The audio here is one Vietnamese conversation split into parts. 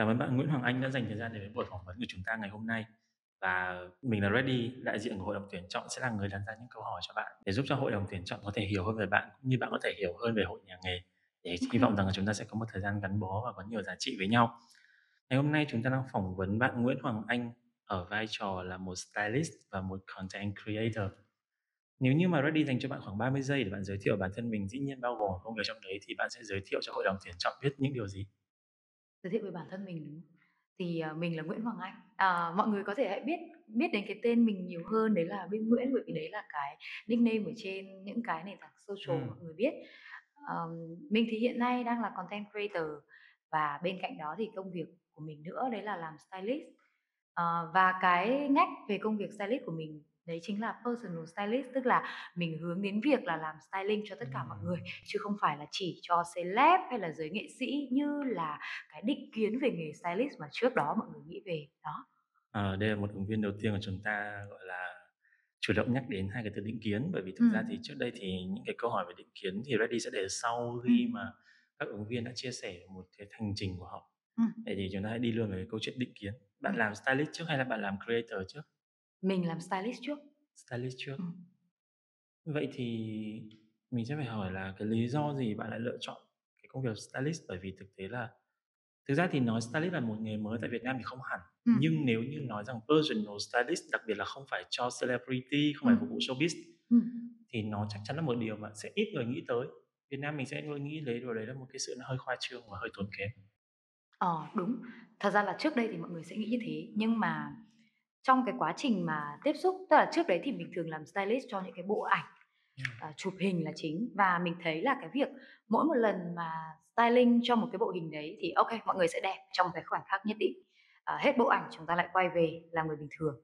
Cảm ơn bạn Nguyễn Hoàng Anh đã dành thời gian để đến buổi phỏng vấn của chúng ta ngày hôm nay. Và mình là Reddy, đại diện của Hội đồng tuyển chọn sẽ là người đặt ra những câu hỏi cho bạn để giúp cho Hội đồng tuyển chọn có thể hiểu hơn về bạn, cũng như bạn có thể hiểu hơn về Hội Nhà Nghề. Để hy vọng rằng là chúng ta sẽ có một thời gian gắn bó và có nhiều giá trị với nhau. Ngày hôm nay chúng ta đang phỏng vấn bạn Nguyễn Hoàng Anh ở vai trò là một stylist và một content creator. Nếu như mà Reddy dành cho bạn khoảng 30 giây để bạn giới thiệu bản thân mình, dĩ nhiên bao gồm công việc trong đấy, thì bạn sẽ giới thiệu cho Hội đồng tuyển chọn biết những điều gì? Giới thiệu về bản thân mình đúng không? Thì mình là Nguyễn Hoàng Anh. Mọi người có thể hãy biết đến cái tên mình nhiều hơn, đấy là Bim Nguyễn, bởi vì đấy là cái nickname ở trên những cái nền tảng social mọi người biết. Mình thì hiện nay đang là content creator, và bên cạnh đó thì công việc của mình nữa đấy là làm stylist. Và cái ngách về công việc stylist của mình đấy chính là personal stylist, tức là mình hướng đến việc là làm styling cho tất cả mọi người, chứ không phải là chỉ cho celeb hay là giới nghệ sĩ như là cái định kiến về nghề stylist mà trước đó mọi người nghĩ về đó. Đây là một ứng viên đầu tiên của chúng ta gọi là chủ động nhắc đến hai cái từ định kiến, bởi vì thực ra thì trước đây thì những cái câu hỏi về định kiến thì Reddy sẽ để sau khi mà các ứng viên đã chia sẻ một cái hành trình của họ. Vậy thì chúng ta hãy đi luôn về cái câu chuyện định kiến. Bạn làm stylist trước hay là bạn làm creator trước? Mình làm stylist trước. Stylist trước. Vậy thì mình sẽ phải hỏi là cái lý do gì bạn lại lựa chọn cái công việc stylist, bởi vì thực ra thì nói stylist là một nghề mới tại Việt Nam thì không hẳn. Nhưng nếu như nói rằng personal stylist, đặc biệt là không phải cho celebrity, không phải phục vụ showbiz, thì nó chắc chắn là một điều mà sẽ ít người nghĩ tới. Việt Nam mình sẽ luôn nghĩ lấy rồi đấy là một cái sự hơi khoa trương và hơi tốn kém. Đúng. Thật ra là trước đây thì mọi người sẽ nghĩ như thế, nhưng mà trong cái quá trình mà tiếp xúc, tức là trước đấy thì mình thường làm stylist cho những cái bộ ảnh chụp hình là chính, và mình thấy là cái việc mỗi một lần mà styling cho một cái bộ hình đấy thì ok, mọi người sẽ đẹp trong cái khoảnh khắc nhất định, hết bộ ảnh chúng ta lại quay về làm người bình thường.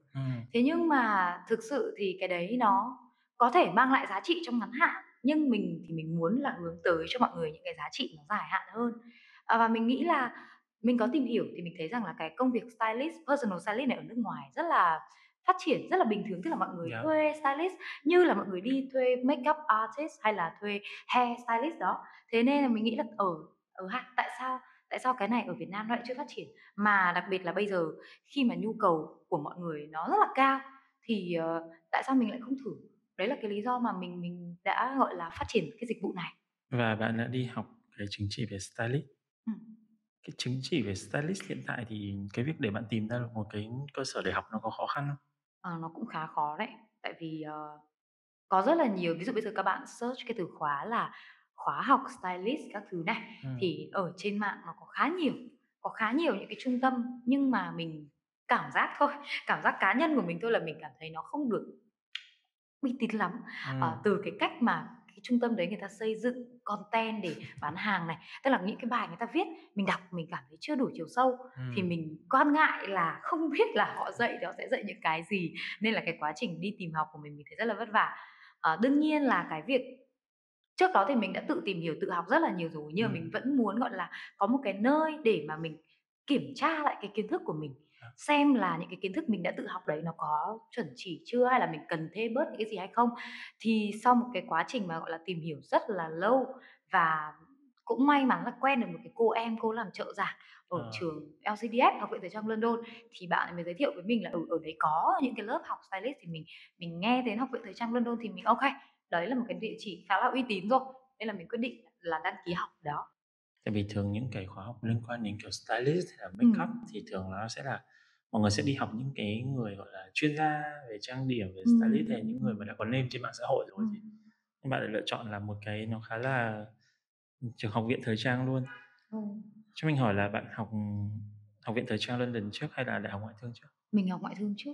Thế nhưng mà thực sự thì cái đấy nó có thể mang lại giá trị trong ngắn hạn, nhưng mình thì mình muốn là hướng tới cho mọi người những cái giá trị nó dài hạn hơn. Và mình nghĩ là mình có tìm hiểu thì mình thấy rằng là cái công việc stylist, personal stylist này ở nước ngoài rất là phát triển, rất là bình thường. Tức là mọi người thuê stylist như là mọi người đi thuê make up artist hay là thuê hair stylist đó. Thế nên là mình nghĩ là tại sao cái này ở Việt Nam nó lại chưa phát triển, mà đặc biệt là bây giờ khi mà nhu cầu của mọi người nó rất là cao thì tại sao mình lại không thử. Đấy là cái lý do mà mình đã gọi là phát triển cái dịch vụ này. Và bạn đã đi học cái chứng chỉ về stylist. Cái chứng chỉ về stylist hiện tại thì cái việc để bạn tìm ra được một cái cơ sở để học nó có khó khăn không? Nó cũng khá khó đấy. Tại vì có rất là nhiều, ví dụ bây giờ các bạn search cái từ khóa là khóa học stylist các thứ này, thì ở trên mạng nó có khá nhiều những cái trung tâm, nhưng mà mình cảm giác cá nhân của mình thôi là mình cảm thấy nó không được uy tín lắm. Từ cái cách mà cái trung tâm đấy người ta xây dựng content để bán hàng này, tức là những cái bài người ta viết mình đọc mình cảm thấy chưa đủ chiều sâu, thì mình quan ngại là không biết là họ dạy thì họ sẽ dạy những cái gì, nên là cái quá trình đi tìm học của mình thấy rất là vất vả. Đương nhiên là cái việc trước đó thì mình đã tự tìm hiểu, tự học rất là nhiều rồi, nhưng mình vẫn muốn gọi là có một cái nơi để mà mình kiểm tra lại cái kiến thức của mình, xem là những cái kiến thức mình đã tự học đấy nó có chuẩn chỉ chưa, hay là mình cần thêm bớt những cái gì hay không. Thì sau một cái quá trình mà gọi là tìm hiểu rất là lâu, và cũng may mắn là quen được một cái cô em, cô làm trợ giảng ở trường LCDF, Học viện thời trang London, thì bạn mới giới thiệu với mình là ở đấy có những cái lớp học stylist. Thì mình nghe đến Học viện thời trang London thì mình ok, đấy là một cái địa chỉ khá là uy tín rồi, nên là mình quyết định là đăng ký học đó. Tại vì thường những cái khóa học liên quan đến kiểu stylist hay là make up thì thường nó sẽ là mọi người sẽ đi học những cái người gọi là chuyên gia về trang điểm, về stylist, hay những người mà đã có name trên mạng xã hội rồi. Thì các bạn lại lựa chọn là một cái nó khá là trường Học viện thời trang luôn. Cho mình hỏi là bạn học Học viện thời trang London trước hay là Đại học Ngoại thương trước? Mình học Ngoại thương trước.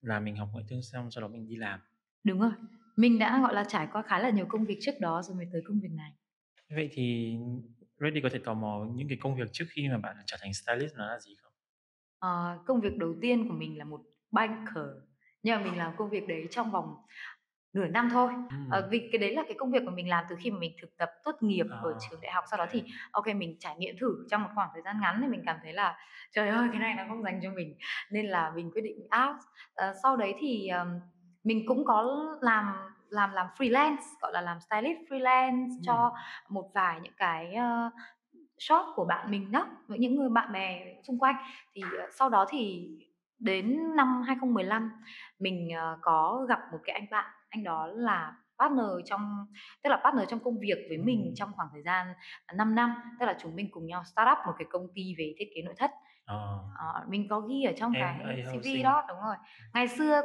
Là mình học Ngoại thương xong sau đó mình đi làm. Đúng rồi, mình đã gọi là trải qua khá là nhiều công việc trước đó rồi mới tới công việc này. Vậy thì Reddy có thể tò mò những cái công việc trước khi mà bạn trở thành stylist nó là gì không? Công việc đầu tiên của mình là một banker, nhưng mà mình làm công việc đấy trong vòng nửa năm thôi. Vì cái đấy là cái công việc mà mình làm từ khi mà mình thực tập tốt nghiệp ở trường đại học. Sau đó thì ok, mình trải nghiệm thử trong một khoảng thời gian ngắn thì mình cảm thấy là trời ơi, cái này nó không dành cho mình, nên là mình quyết định out. Sau đấy thì mình cũng có làm freelance, gọi là làm stylist freelance cho một vài những cái shop của bạn mình đó, với những người bạn bè xung quanh. Thì sau đó thì đến năm 2015 mình có gặp một cái anh bạn, anh đó là partner trong công việc với mình trong khoảng thời gian 5 năm, tức là chúng mình cùng nhau start up một cái công ty về thiết kế nội thất. Mình có ghi ở trong cái CV đó, đúng rồi. Ngày xưa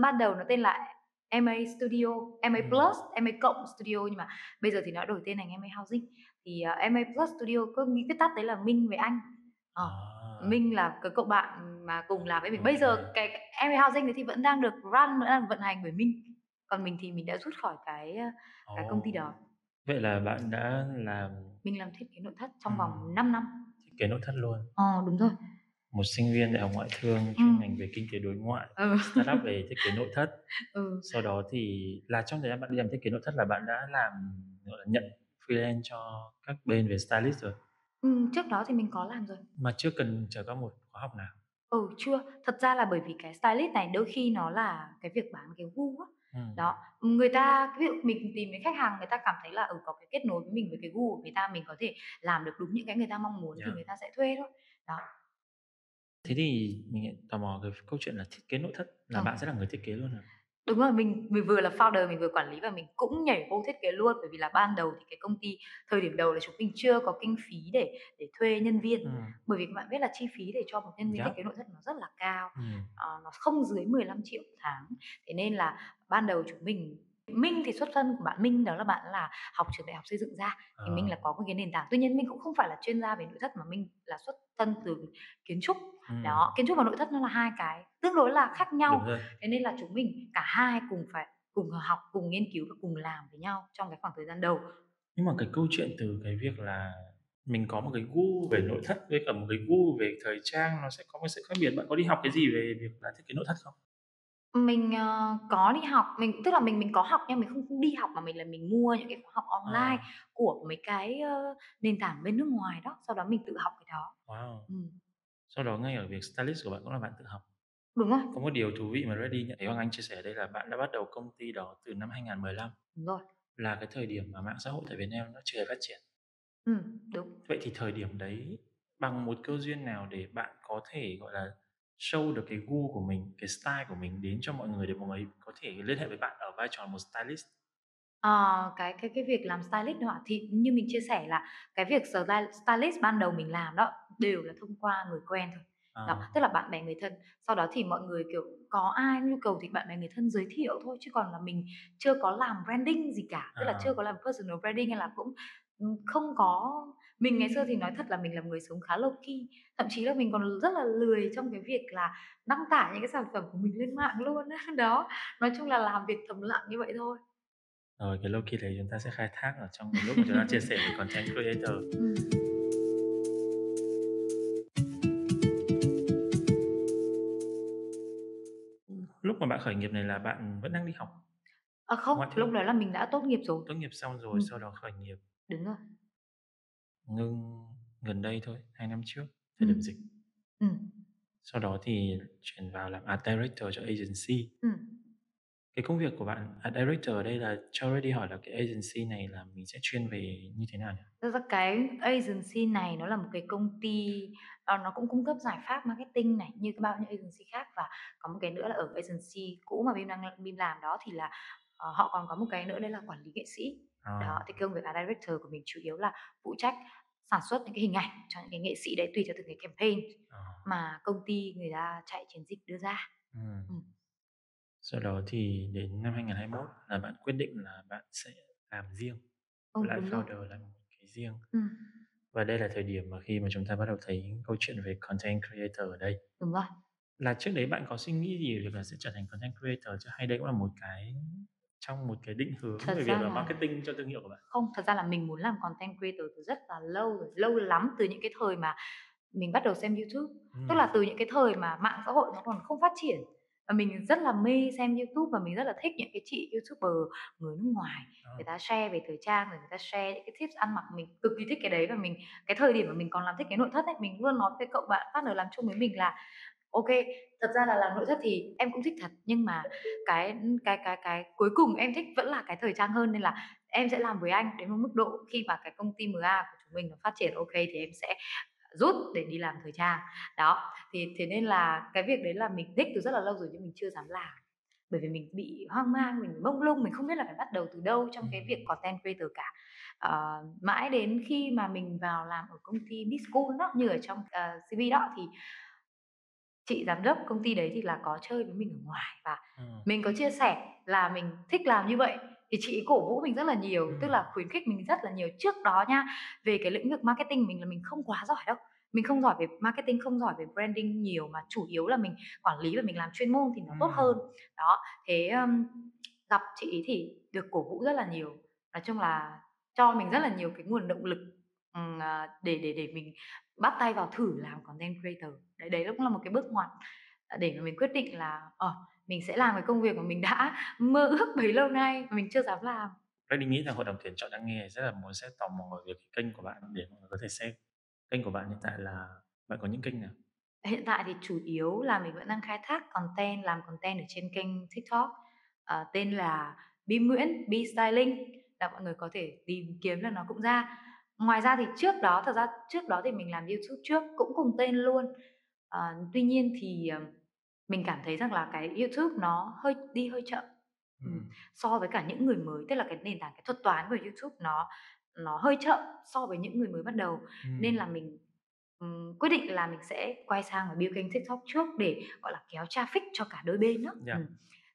ban đầu nó tên là MA Studio, MA Plus, MA Cộng Studio, nhưng mà bây giờ thì nó đổi tên thành MA Housing. Thì MA Plus Studio có nghĩ cái tắt đấy là Minh với anh. Minh là cái cậu bạn mà cùng làm với mình. Bây giờ cái MA Housing đấy thì vẫn đang được run, vẫn đang vận hành bởi Minh. Còn mình thì mình đã rút khỏi cái công ty đó. Vậy là bạn đã làm... Mình làm thiết kế nội thất trong vòng 5 năm. Thiết kế nội thất luôn. Đúng rồi. Một sinh viên đại học ngoại thương chuyên ngành về kinh tế đối ngoại, startup về thiết kế nội thất. Sau đó thì là trong thời gian bạn đi làm thiết kế nội thất là bạn đã làm, gọi là nhận freelance cho các bên về stylist rồi. Trước đó thì mình có làm rồi. Mà chưa cần trải qua một khóa học nào? Chưa. Thật ra là bởi vì cái stylist này đôi khi nó là cái việc bán cái gu á. Đó, người ta, ví dụ mình tìm cái khách hàng, người ta cảm thấy là có cái kết nối với mình, với cái gu của người ta, mình có thể làm được đúng những cái người ta mong muốn, thì người ta sẽ thuê thôi. Đó. Thế thì mình tò mò cái câu chuyện là thiết kế nội thất là bạn sẽ là người thiết kế luôn hả? Đúng rồi, mình vừa là founder, mình vừa quản lý và mình cũng nhảy vô thiết kế luôn. Bởi vì là ban đầu thì cái công ty, thời điểm đầu là chúng mình chưa có kinh phí để thuê nhân viên. Bởi vì các bạn biết là chi phí để cho một nhân viên thiết kế nội thất nó rất là cao. Nó không dưới 15 triệu một tháng. Thế nên là ban đầu chúng mình, Minh thì xuất thân của bạn Minh đó là bạn là học trường đại học xây dựng ra, thì Minh là có một cái nền tảng. Tuy nhiên Minh cũng không phải là chuyên gia về nội thất mà Minh là xuất thân từ kiến trúc. Đó, kiến trúc và nội thất nó là hai cái tương đối là khác nhau. Thế nên là chúng mình cả hai cùng phải cùng học, cùng nghiên cứu và cùng làm với nhau trong cái khoảng thời gian đầu. Nhưng mà cái câu chuyện từ cái việc là mình có một cái gu về nội thất với cả một cái gu về thời trang nó sẽ có một sự khác biệt. Bạn có đi học cái gì về việc là thiết kế nội thất không? Mình có đi học, mình tức là mình có học nhưng mình không đi học mà mình là mình mua những cái khóa học online của mấy cái nền tảng bên nước ngoài đó, sau đó mình tự học cái đó. Sau đó ngay ở việc stylist của bạn cũng là bạn tự học. Đúng rồi. Có một điều thú vị mà Reddy nhận thấy Hoàng Anh chia sẻ đây là bạn đã bắt đầu công ty đó từ năm 2015. Đúng rồi. Là cái thời điểm mà mạng xã hội tại Việt Nam nó chưa hề phát triển. Đúng. Vậy thì thời điểm đấy bằng một cơ duyên nào để bạn có thể gọi là show được cái gu của mình, cái style của mình đến cho mọi người để mọi người có thể liên hệ với bạn ở vai trò một stylist? Cái việc làm stylist đó thì như mình chia sẻ là cái việc stylist ban đầu mình làm đó đều là thông qua người quen thôi. Đó, tức là bạn bè người thân. Sau đó thì mọi người kiểu có ai nhu cầu thì bạn bè người thân giới thiệu thôi, chứ còn là mình chưa có làm branding gì cả. Tức là chưa có làm personal branding hay là cũng không có. Mình ngày xưa thì nói thật là mình là người sống khá low key, thậm chí là mình còn rất là lười trong cái việc là đăng tải những cái sản phẩm của mình lên mạng luôn đó. Nói chung là làm việc thầm lặng như vậy thôi. Rồi cái low key đấy chúng ta sẽ khai thác ở trong cái lúc mà chúng ta chia sẻ với content creator. Lúc mà bạn khởi nghiệp này là bạn vẫn đang đi học? Không, lúc đó là mình đã tốt nghiệp rồi. Tốt nghiệp xong rồi, sau đó khởi nghiệp. Đúng rồi. Ngưng gần đây thôi, 2 năm trước, thời điểm dịch. Sau đó thì chuyển vào làm Art Director cho agency. Cái công việc của bạn Art Director ở đây là cho Reddy hỏi là cái agency này là mình sẽ chuyên về như thế nào nhỉ? Thật ra cái agency này nó là một cái công ty, nó cũng cung cấp giải pháp marketing này như bao nhiêu agency khác. Và có một cái nữa là ở agency cũ mà Bim làm đó thì là họ còn có một cái nữa, đây là quản lý nghệ sĩ. Đó, thì công việc Art Director của mình chủ yếu là phụ trách sản xuất những cái hình ảnh cho những cái nghệ sĩ đấy tùy theo từng cái campaign mà công ty người ta chạy chiến dịch đưa ra. Sau đó thì đến năm 2021 là bạn quyết định là bạn sẽ làm riêng, lại founder làm cái riêng. Và đây là thời điểm mà khi mà chúng ta bắt đầu thấy câu chuyện về content creator ở đây. Đúng rồi. Là trước đấy bạn có suy nghĩ gì về việc là sẽ trở thành content creator chứ, hay đây cũng là một cái trong một cái định hướng về việc là marketing cho thương hiệu của bạn? Không, thật ra là mình muốn làm content creator từ rất là lâu rồi, lâu lắm, từ những cái thời mà mình bắt đầu xem YouTube. Tức là từ những cái thời mà mạng xã hội nó còn không phát triển. Và mình rất là mê xem YouTube và mình rất là thích những cái chị YouTuber người nước ngoài. Người ta share về thời trang, người ta share những cái tips ăn mặc, mình cực kỳ thích cái đấy. Và mình cái thời điểm mà mình còn làm thiết kế nội thất ấy, mình luôn nói với cậu bạn partner làm chung với mình là ok, thật ra là làm nội thất thì em cũng thích thật, nhưng mà cái cuối cùng em thích vẫn là cái thời trang hơn, nên là em sẽ làm với anh đến một mức độ khi mà cái công ty MA của chúng mình nó phát triển ok thì em sẽ rút để đi làm thời trang đó. Thì thế nên là cái việc đấy là mình thích từ rất là lâu rồi nhưng mình chưa dám làm, bởi vì mình bị hoang mang, mình mông lung, mình không biết là phải bắt đầu từ đâu trong cái việc content creator cả. Mãi đến khi mà mình vào làm ở công ty Miss School đó, như ở trong CV đó, thì chị giám đốc công ty đấy thì là có chơi với mình ở ngoài và mình có chia sẻ là mình thích làm như vậy, thì chị cổ vũ mình rất là nhiều, tức là khuyến khích mình rất là nhiều. Trước đó nha, về cái lĩnh vực marketing mình là mình không quá giỏi đâu, mình không giỏi về marketing, không giỏi về branding nhiều, mà chủ yếu là mình quản lý và mình làm chuyên môn thì nó tốt hơn đó. Thế gặp chị thì được cổ vũ rất là nhiều, nói chung là cho mình rất là nhiều cái nguồn động lực để mình bắt tay vào thử làm content creator. Đấy cũng là một cái bước ngoặt để mà mình quyết định là mình sẽ làm cái công việc mà mình đã mơ ước bấy lâu nay mà mình chưa dám làm. Reddy nghĩ là hội đồng tuyển chọn đang nghe rất là muốn sẽ tò mò về cái kênh của bạn để mọi người có thể xem. Kênh của bạn hiện tại là bạn có những kênh nào? Hiện tại thì chủ yếu là mình vẫn đang khai thác content, làm content ở trên kênh TikTok tên là Bim Nguyễn, B Styling, là mọi người có thể tìm kiếm là nó cũng ra. Ngoài ra thì trước đó thì mình làm YouTube trước cũng cùng tên luôn. Tuy nhiên thì mình cảm thấy rằng là cái YouTube nó hơi chậm so với cả những người mới, tức là cái nền tảng, cái thuật toán của YouTube nó hơi chậm so với những người mới bắt đầu, nên là mình quyết định là mình sẽ quay sang và build kênh TikTok trước để gọi là kéo traffic cho cả đôi bên đó.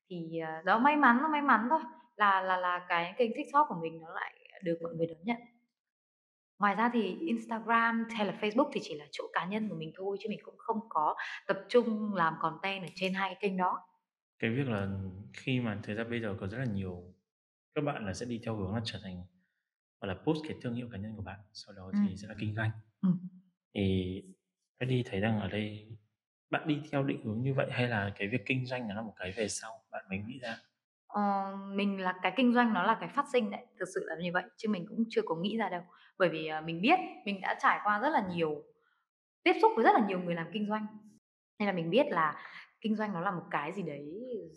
Thì đó, may mắn thôi là cái kênh TikTok của mình nó lại được mọi người đón nhận. Ngoài ra thì Instagram hay là Facebook thì chỉ là chỗ cá nhân của mình thôi, chứ mình cũng không có tập trung làm content ở trên hai kênh đó. Cái việc là khi mà thời gian bây giờ có rất là nhiều các bạn là sẽ đi theo hướng là trở thành hoặc là post cái thương hiệu cá nhân của bạn, sau đó thì sẽ là kinh doanh. Thì Reddy thấy rằng ở đây bạn đi theo định hướng như vậy hay là cái việc kinh doanh nó là một cái về sau bạn mới nghĩ ra? Mình là cái kinh doanh nó là cái phát sinh đấy, thực sự là như vậy, chứ mình cũng chưa có nghĩ ra đâu. Bởi vì mình biết mình đã trải qua rất là nhiều, tiếp xúc với rất là nhiều người làm kinh doanh, nên là mình biết là kinh doanh nó là một cái gì đấy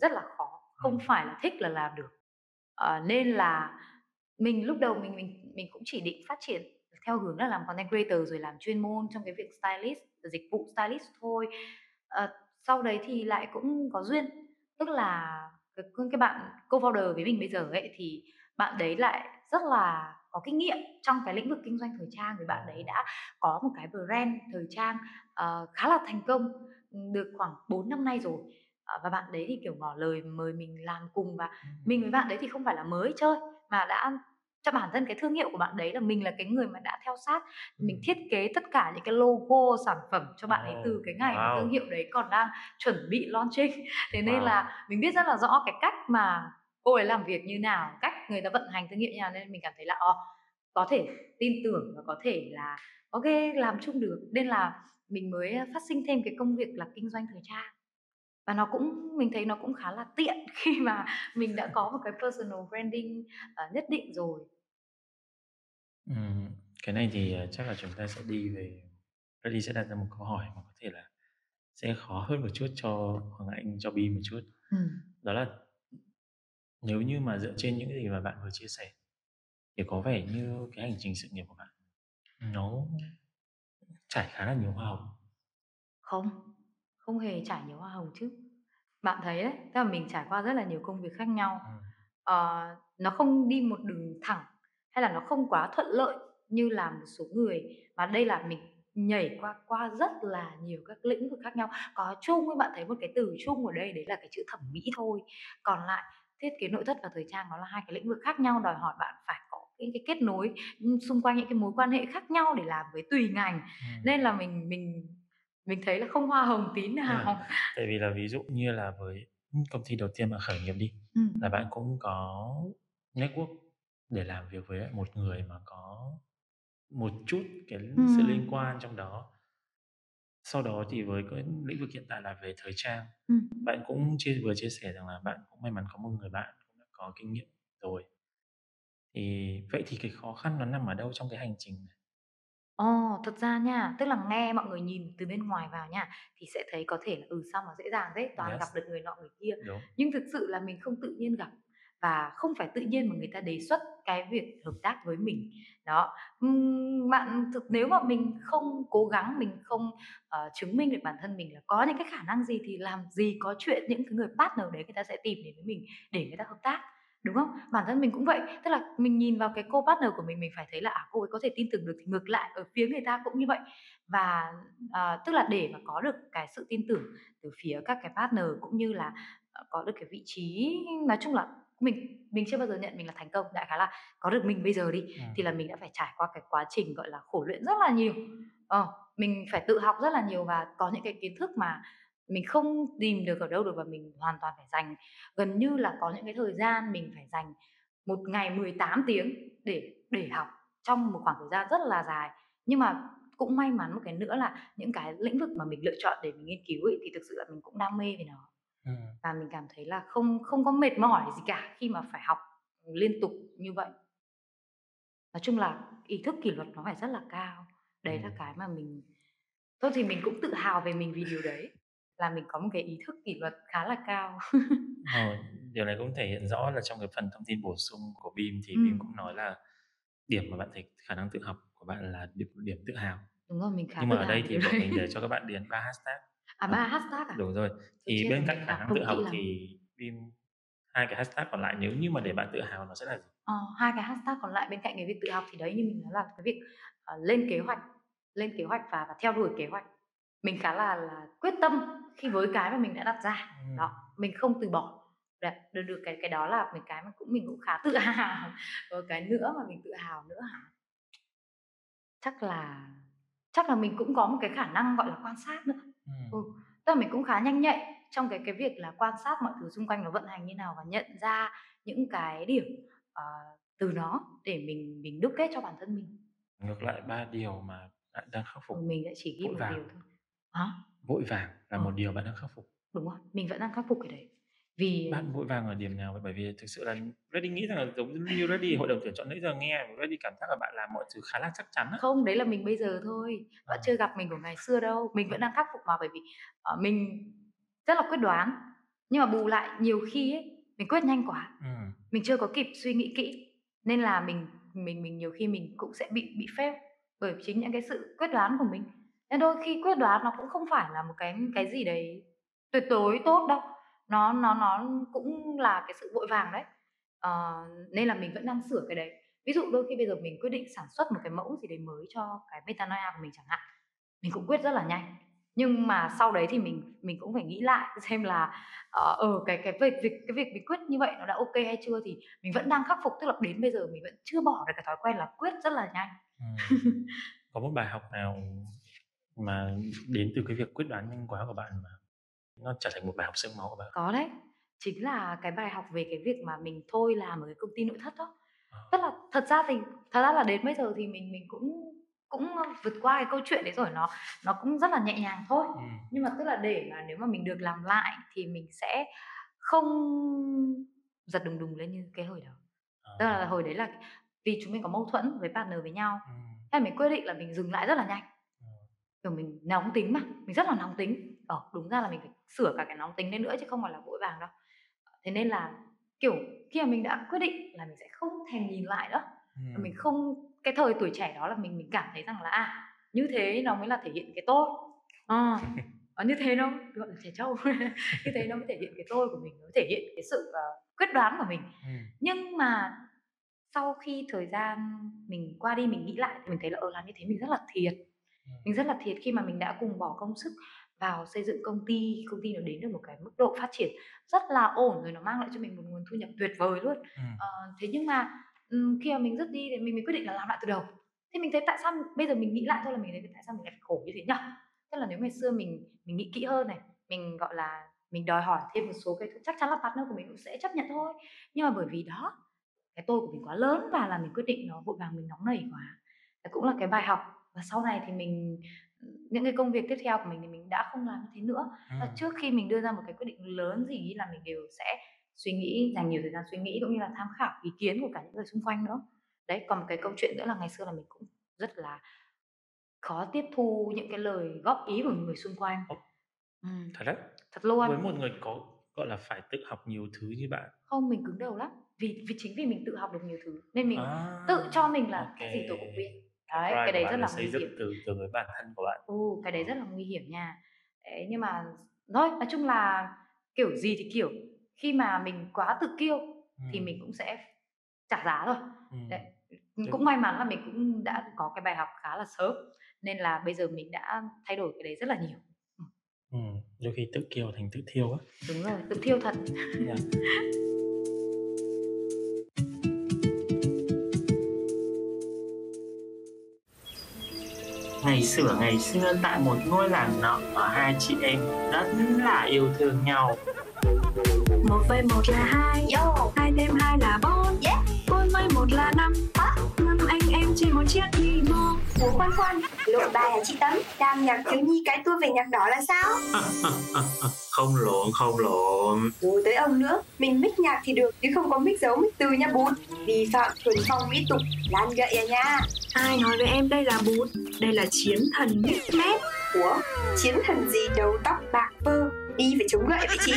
rất là khó, không phải là thích là làm được. Nên là mình lúc đầu mình cũng chỉ định phát triển theo hướng là làm content creator rồi làm chuyên môn trong cái việc stylist, dịch vụ stylist thôi. Sau đấy thì lại cũng có duyên, tức là cái bạn co-founder với mình bây giờ ấy, thì bạn đấy lại rất là có kinh nghiệm trong cái lĩnh vực kinh doanh thời trang. Thì bạn đấy đã có một cái brand thời trang khá là thành công được khoảng 4 năm nay rồi, và bạn đấy thì kiểu ngỏ lời mời mình làm cùng. Và mình với bạn đấy thì không phải là mới chơi, mà đã cho bản thân cái thương hiệu của bạn đấy là mình là cái người mà đã theo sát, mình thiết kế tất cả những cái logo sản phẩm cho bạn ấy từ cái ngày mà thương hiệu đấy còn đang chuẩn bị launching. Thế nên là mình biết rất là rõ cái cách mà cô ấy làm việc như nào, cách người ta vận hành thương hiệu như nào, nên mình cảm thấy là có thể tin tưởng và có thể là ok làm chung được, nên là mình mới phát sinh thêm cái công việc là kinh doanh thời trang. Và nó cũng, mình thấy nó cũng khá là tiện khi mà mình đã có một cái personal branding nhất định rồi. Cái này thì chắc là chúng ta sẽ đi về, Reddy sẽ đặt ra một câu hỏi mà có thể là sẽ khó hơn một chút cho Hoàng Anh, cho Bi một chút. Đó là nếu như mà dựa trên những gì mà bạn vừa chia sẻ thì có vẻ như cái hành trình sự nghiệp của bạn nó trải khá là nhiều hoa hồng. Không hề trải nhiều hoa hồng chứ. Bạn thấy đấy, tức là mình trải qua rất là nhiều công việc khác nhau. Nó không đi một đường thẳng, hay là nó không quá thuận lợi như là một số người. Mà đây là mình nhảy qua rất là nhiều các lĩnh vực khác nhau. Có chung với bạn thấy một cái từ chung ở đây, đấy là cái chữ thẩm mỹ thôi. Còn lại thiết kế nội thất và thời trang nó là hai cái lĩnh vực khác nhau, đòi hỏi bạn phải có những cái kết nối xung quanh những cái mối quan hệ khác nhau để làm với tùy ngành. Nên là mình thấy là không hoa hồng tí nào. Tại vì là ví dụ như là với công ty đầu tiên mà khởi nghiệp đi, là bạn cũng có network để làm việc với một người mà có một chút cái sự liên quan trong đó. Sau đó thì với cái lĩnh vực hiện tại là về thời trang, bạn cũng vừa chia sẻ rằng là bạn cũng may mắn có một người bạn cũng đã có kinh nghiệm rồi. Thì vậy thì cái khó khăn nó nằm ở đâu trong cái hành trình này? Thật ra nha, tức là nghe mọi người nhìn từ bên ngoài vào nha, thì sẽ thấy có thể là sao mà dễ dàng thế, toàn gặp được người nọ người kia. Nhưng thực sự là mình không tự nhiên gặp. và không phải tự nhiên mà người ta đề xuất cái việc hợp tác với mình đó. Bạn thực nếu mà mình không cố gắng, mình không chứng minh được bản thân mình là có những cái khả năng gì thì làm gì có chuyện những cái người partner đấy người ta sẽ tìm đến với mình để người ta hợp tác, đúng không? Bản thân mình cũng vậy, tức là mình nhìn vào cái cô partner của mình phải thấy là cô ấy có thể tin tưởng được, thì ngược lại ở phía người ta cũng như vậy. Và tức là để mà có được cái sự tin tưởng từ phía các cái partner cũng như là có được cái vị trí, nói chung là mình chưa bao giờ nhận mình là thành công, đại khái là có được mình bây giờ đi thì là mình đã phải trải qua cái quá trình gọi là khổ luyện rất là nhiều, mình phải tự học rất là nhiều và có những cái kiến thức mà mình không tìm được ở đâu được, và mình hoàn toàn phải dành gần như là có những cái thời gian mình phải dành một ngày 18 tiếng để học trong một khoảng thời gian rất là dài. Nhưng mà cũng may mắn một cái nữa là những cái lĩnh vực mà mình lựa chọn để mình nghiên cứu ấy, thì thực sự là mình cũng đam mê về nó. Và mình cảm thấy là không có mệt mỏi gì cả khi mà phải học liên tục như vậy. Nói chung là ý thức kỷ luật nó phải rất là cao. Đấy là cái mà mình... Thôi thì mình cũng tự hào về mình vì điều đấy, là mình có một cái ý thức kỷ luật khá là cao. Điều này cũng thể hiện rõ là trong cái phần thông tin bổ sung của Bim thì Bim cũng nói là điểm mà bạn thấy khả năng tự học của bạn là điểm tự hào. Đúng rồi, mình khá tự hào. Nhưng mà ở đây thì bọn mình để cho các bạn điền 3 hashtag. À, 3 hashtag à? Đúng rồi. Thì bên cạnh khả năng tự học thì Bim, 2 cái hashtag còn lại nếu như mà để bạn tự hào nó sẽ là gì? 2 cái hashtag còn lại bên cạnh cái việc tự học thì đấy, như mình nói là cái việc lên kế hoạch và theo đuổi kế hoạch. Mình khá là quyết tâm khi với cái mà mình đã đặt ra đó, mình không từ bỏ được cái đó là cái mà mình cũng khá tự hào. Rồi cái nữa mà mình tự hào nữa hả, chắc là mình cũng có một cái khả năng gọi là quan sát nữa. Tức là mình cũng khá nhanh nhạy trong cái việc là quan sát mọi thứ xung quanh nó vận hành như nào và nhận ra những cái điểm từ nó để mình đúc kết cho bản thân mình. Ngược lại, 3 điều mà bạn đang khắc phục, mình lại chỉ ghi một điều thôi. Vội vàng là một điều bạn đang khắc phục. Đúng rồi, mình vẫn đang khắc phục cái đấy. Vì bạn vội vàng ở điểm nào? Bởi vì thực sự là Reddy nghĩ rằng là giống như Reddy hội đồng tuyển chọn nãy giờ nghe Reddy cảm giác là bạn làm mọi thứ khá là chắc chắn. Không, đấy là mình bây giờ thôi. Bạn chưa gặp mình của ngày xưa đâu. Mình vẫn đang khắc phục mà, bởi vì mình rất là quyết đoán. Nhưng mà bù lại nhiều khi ấy, mình quyết nhanh quá. Mình chưa có kịp suy nghĩ kỹ nên là mình nhiều khi mình cũng sẽ bị fail bởi chính những cái sự quyết đoán của mình. Nên đôi khi quyết đoán nó cũng không phải là một cái gì đấy tuyệt đối tốt đâu, nó cũng là cái sự vội vàng đấy. Nên là mình vẫn đang sửa cái đấy. Ví dụ đôi khi bây giờ mình quyết định sản xuất một cái mẫu gì đấy mới cho cái Metanoia của mình chẳng hạn, mình cũng quyết rất là nhanh, nhưng mà sau đấy thì mình cũng phải nghĩ lại xem là cái việc mình quyết như vậy nó đã ok hay chưa, thì mình vẫn đang khắc phục. Tức là đến bây giờ mình vẫn chưa bỏ được cái thói quen là quyết rất là nhanh. Có một bài học nào mà đến từ cái việc quyết đoán nhanh quá của bạn mà nó trở thành một bài học xương máu của bạn? Có đấy, chính là cái bài học về cái việc mà mình thôi làm ở cái công ty nội thất đó. Tức là thật ra là đến bây giờ thì mình cũng vượt qua cái câu chuyện đấy rồi, nó cũng rất là nhẹ nhàng thôi. Nhưng mà tức là để mà nếu mà mình được làm lại thì mình sẽ không giật đùng đùng lên như cái hồi đó. Tức là hồi đấy là vì chúng mình có mâu thuẫn với partner với nhau, thế mình quyết định là mình dừng lại rất là nhanh. Kiểu mình nóng tính mà, mình rất là nóng tính. Đúng ra là mình phải sửa cả cái nóng tính lên nữa chứ không phải là vội vàng đâu. Thế nên là kiểu khi mà mình đã quyết định là mình sẽ không thèm nhìn lại nữa. Mình không, cái thời tuổi trẻ đó là mình cảm thấy rằng là như thế nó mới là thể hiện cái tôi. Như thế nó gọi là trẻ trâu. Như thế nó mới thể hiện cái tôi của mình, nó thể hiện cái sự quyết đoán của mình. Nhưng mà sau khi thời gian mình qua đi, mình nghĩ lại thì mình thấy là làm như thế mình rất là thiệt. Mình rất là thiệt khi mà mình đã cùng bỏ công sức vào xây dựng công ty nó đến được một cái mức độ phát triển rất là ổn rồi, nó mang lại cho mình một nguồn thu nhập tuyệt vời luôn. Thế nhưng mà khi mà mình dứt đi thì mình mới quyết định là làm lại từ đầu. Thế mình thấy tại sao bây giờ mình nghĩ lại thôi là mình thấy tại sao mình lại khổ như thế nhỉ? Tức là nếu ngày xưa mình nghĩ kỹ hơn này, mình gọi là mình đòi hỏi thêm một số cái, chắc chắn là partner của mình cũng sẽ chấp nhận thôi. Nhưng mà bởi vì đó cái tôi của mình quá lớn và là mình quyết định nó vội vàng, mình nóng nảy quá. Đó cũng là cái bài học. Và sau này thì mình, những cái công việc tiếp theo của mình thì mình đã không làm như thế nữa. Và trước khi mình đưa ra một cái quyết định lớn gì là mình đều sẽ suy nghĩ, dành nhiều thời gian suy nghĩ cũng như là tham khảo ý kiến của cả những người xung quanh nữa. Đấy, còn một cái câu chuyện nữa là ngày xưa là mình cũng rất là khó tiếp thu những cái lời góp ý của người xung quanh. Thật đấy. Thật luôn. Với một người có gọi là phải tự học nhiều thứ như bạn? Không, mình cứng đầu lắm. Vì chính vì mình tự học được nhiều thứ nên mình tự cho mình là okay, cái gì tôi cũng biết. Đấy, cái đấy rất là nguy hiểm từ với bản thân của bạn. Cái đấy rất là nguy hiểm nha. Đấy, nhưng mà thôi, nói chung là kiểu gì thì kiểu, khi mà mình quá tự kiêu thì mình cũng sẽ trả giá thôi. Đấy. Cũng may mắn là mình cũng đã có cái bài học khá là sớm nên là bây giờ mình đã thay đổi cái đấy rất là nhiều. Đôi khi tự kiêu thành tự thiêu á. Đúng rồi, tự thiêu thật. Ngày xưa tại một ngôi làng nọ ở hai chị em rất là yêu thương nhau. 1 + 1 là 2, yo. 2 + 2 là 4, yeah. 4 + 1 là 5, what? 5 anh em trên một chiếc đi bộ. Bố khoan, lộ bài là chị Tấm, đang nhạc thiếu nhi cái tua về nhạc đỏ là sao? Không lộn. Rồi tới ông nữa, mình mix nhạc thì được, chứ không có mix dấu mix từ nha bún. Vì phạm thuần phong mỹ tục, lan gậy à nha. Ai nói với em đây là bún, đây là chiến thần mix mét. Ủa, chiến thần gì đầu tóc bạc phơ, đi phải chống gậy vậy chị?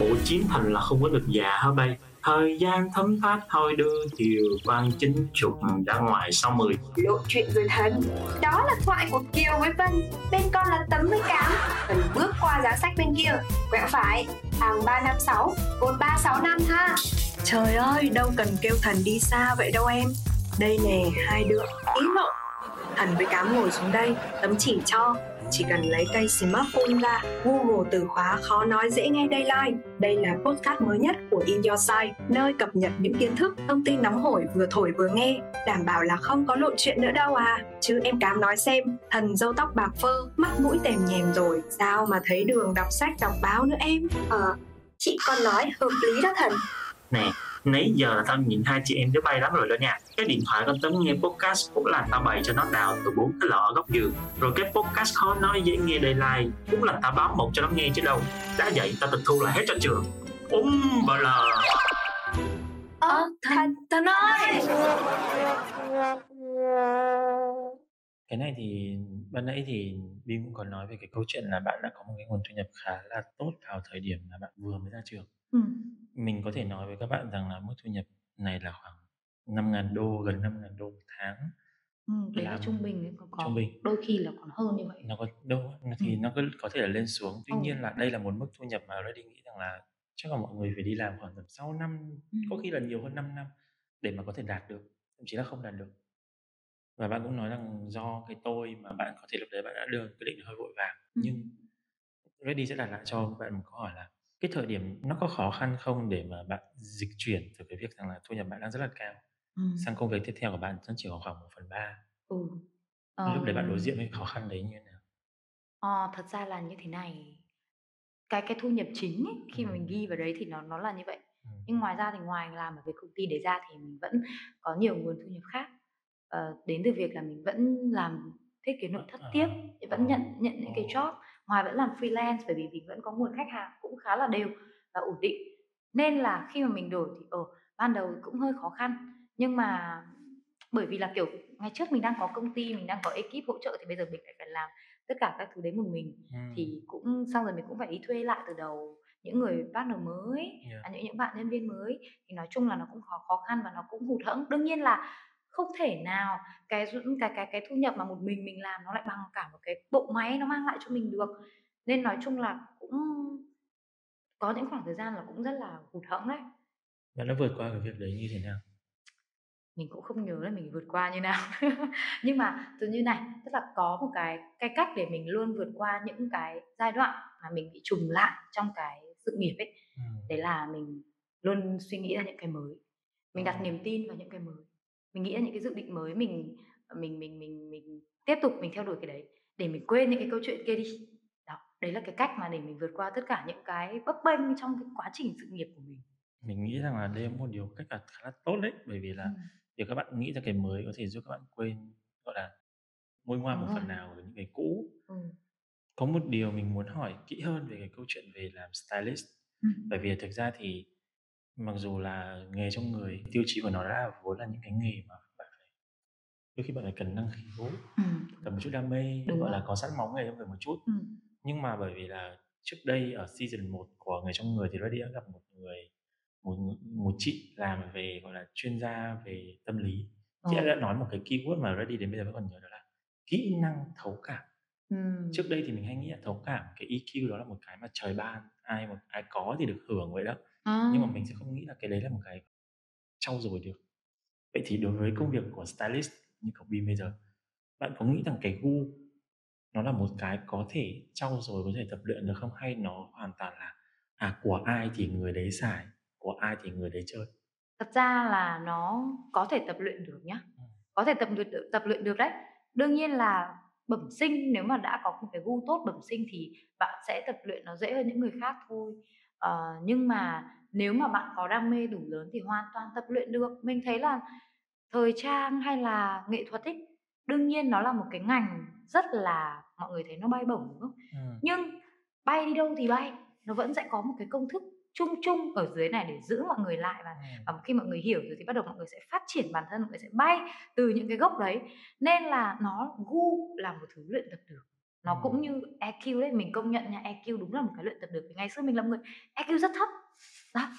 Ủa chiến thần là không có được già hả bay? Thời gian thấm thoát thôi đưa chiều quan 90 ra ngoài sau 10. Lộ chuyện người thân. Đó là thoại của Kiều với Vân. Bên con là Tấm với Cám. Cần bước qua giá sách bên kia, quẹo phải, hàng 356, cột 365 ha. Trời ơi, đâu cần kêu thần đi xa vậy đâu em. Đây nè, hai đứa, ý mộng. Thần với Cám ngồi xuống đây, Tấm chỉ cho. Chỉ cần lấy cây smartphone ra, Google từ khóa khó nói dễ nghe Dayline. Đây là podcast mới nhất của In Your Sight, nơi cập nhật những kiến thức, thông tin nóng hổi vừa thổi vừa nghe. Đảm bảo là không có lộn chuyện nữa đâu à. Chứ em Cám nói xem, thần râu tóc bạc phơ, mắt mũi tèm nhèm rồi, sao mà thấy đường đọc sách đọc báo nữa em. Chị con nói hợp lý đó thần. Nè, nãy giờ là tao nhìn hai chị em đứa bay lắm rồi đó nha. Cái điện thoại con Tấm nghe podcast cũng là tao bày cho nó đào từ 4 cái lọ ở góc giường. Rồi cái podcast khó nói dễ nghe đầy like cũng là tao báo một cho nó nghe chứ đâu. Đã vậy tao tịch thu lại hết cho trường. Bà là thần ơi. Cái này thì ban nãy thì Bim cũng có nói về cái câu chuyện là bạn đã có một cái nguồn thu nhập khá là tốt vào thời điểm là bạn vừa mới ra trường. Mình có thể nói với các bạn rằng là mức thu nhập này là khoảng $5,000, gần $5,000 một tháng. Đấy là trung bình đấy, còn trung bình. Đôi khi là còn hơn như vậy. Nó có đâu thì nó cứ có thể là lên xuống. Tuy nhiên là đây là một mức thu nhập mà Reddy nghĩ rằng là chắc là mọi người phải đi làm khoảng tầm 6 năm, có khi là nhiều hơn 5 năm để mà có thể đạt được, thậm chí là không đạt được. Và bạn cũng nói rằng do cái tôi mà bạn có thể lúc đấy bạn đã đưa quyết định hơi vội vàng. Nhưng Reddy sẽ đặt lại cho các bạn một câu hỏi là cái thời điểm nó có khó khăn không để mà bạn dịch chuyển từ cái việc rằng là thu nhập bạn đang rất là cao sang công việc tiếp theo của bạn nó chỉ có khoảng 1/3. Lúc đấy bạn đối diện với khó khăn đấy như thế nào? Thật ra là như thế này, cái thu nhập chính ấy, khi mà mình ghi vào đấy thì nó là như vậy. Nhưng ngoài ra thì ngoài làm ở việc công ty đấy ra thì mình vẫn có nhiều nguồn thu nhập khác, đến từ việc là mình vẫn làm thiết kế nội thất tiếp, vẫn nhận những cái job ngoài, vẫn làm freelance, bởi vì mình vẫn có nguồn khách hàng cũng khá là đều và ổn định. Nên là khi mà mình đổi thì ban đầu cũng hơi khó khăn, nhưng mà bởi vì là kiểu ngày trước mình đang có công ty, mình đang có ekip hỗ trợ, thì bây giờ mình lại phải làm tất cả các thứ đấy một mình. Thì cũng xong rồi mình cũng phải đi thuê lại từ đầu những người partner mới, những bạn nhân viên mới, thì nói chung là nó cũng khó khăn và nó cũng hụt hẫng. Đương nhiên là không thể nào cái thu nhập mà một mình làm nó lại bằng cả một cái bộ máy nó mang lại cho mình được. Nên nói chung là cũng có những khoảng thời gian là cũng rất là hụt hẫng đấy. Và nó vượt qua cái việc đấy như thế nào? Mình cũng không nhớ là mình vượt qua như nào. Nhưng mà tự như này, tức là có một cái cách để mình luôn vượt qua những cái giai đoạn mà mình bị trùng lại trong cái sự nghiệp ấy. Đấy là mình luôn suy nghĩ ra những cái mới. Mình đặt niềm tin vào những cái mới. Mình nghĩ ra những cái dự định mới, mình tiếp tục mình theo đuổi cái đấy để mình quên những cái câu chuyện kia đi. Đó, đấy là cái cách mà để mình vượt qua tất cả những cái bấp bênh trong cái quá trình sự nghiệp của mình. Mình nghĩ rằng là đây là một điều cách khá là tốt đấy, bởi vì là việc các bạn nghĩ ra cái mới có thể giúp các bạn quên, gọi là nguôi ngoai một phần nào của những cái cũ. Có một điều mình muốn hỏi kỹ hơn về cái câu chuyện về làm stylist, bởi vì thực ra thì mặc dù là nghề trong người, tiêu chí của nó là vốn là những cái nghề mà bạn phải, đôi khi bạn phải cần năng khiếu, cần một chút đam mê, gọi là có sẵn máu nghề trong người một chút. Nhưng mà bởi vì là trước đây ở season 1 của Người Trong Người thì Reddy đã gặp một chị làm về gọi là chuyên gia về tâm lý. Chị đã nói một cái keyword mà Reddy đến bây giờ vẫn còn nhớ, đó là kỹ năng thấu cảm. Trước đây thì mình hay nghĩ là thấu cảm, cái EQ đó là một cái mà trời ban, ai có thì được hưởng vậy đó. Nhưng mà mình sẽ không nghĩ là cái đấy là một cái trau dồi được. Vậy thì đối với công việc của stylist như cậu Bim bây giờ, bạn có nghĩ rằng cái gu nó là một cái có thể trau dồi, có thể tập luyện được không, hay nó hoàn toàn là của ai thì người đấy xài, của ai thì người đấy chơi? Thật ra là nó có thể tập luyện được nhá, có thể tập luyện được đấy. Đương nhiên là bẩm sinh, nếu mà đã có một cái gu tốt bẩm sinh thì bạn sẽ tập luyện nó dễ hơn những người khác thôi. Nhưng mà nếu mà bạn có đam mê đủ lớn thì hoàn toàn tập luyện được. Mình thấy là thời trang hay là nghệ thuật ấy, đương nhiên nó là một cái ngành rất là, mọi người thấy nó bay bổng đúng không? Nhưng bay đi đâu thì bay, nó vẫn sẽ có một cái công thức chung chung ở dưới này để giữ mọi người lại, và khi mọi người hiểu rồi thì bắt đầu mọi người sẽ phát triển bản thân, mọi người sẽ bay từ những cái gốc đấy. Nên là nó, gu là một thứ luyện tập được, nó cũng như EQ đấy. Mình công nhận nha, EQ đúng là một cái luyện tập được. Ngày xưa mình là một người EQ rất thấp đó.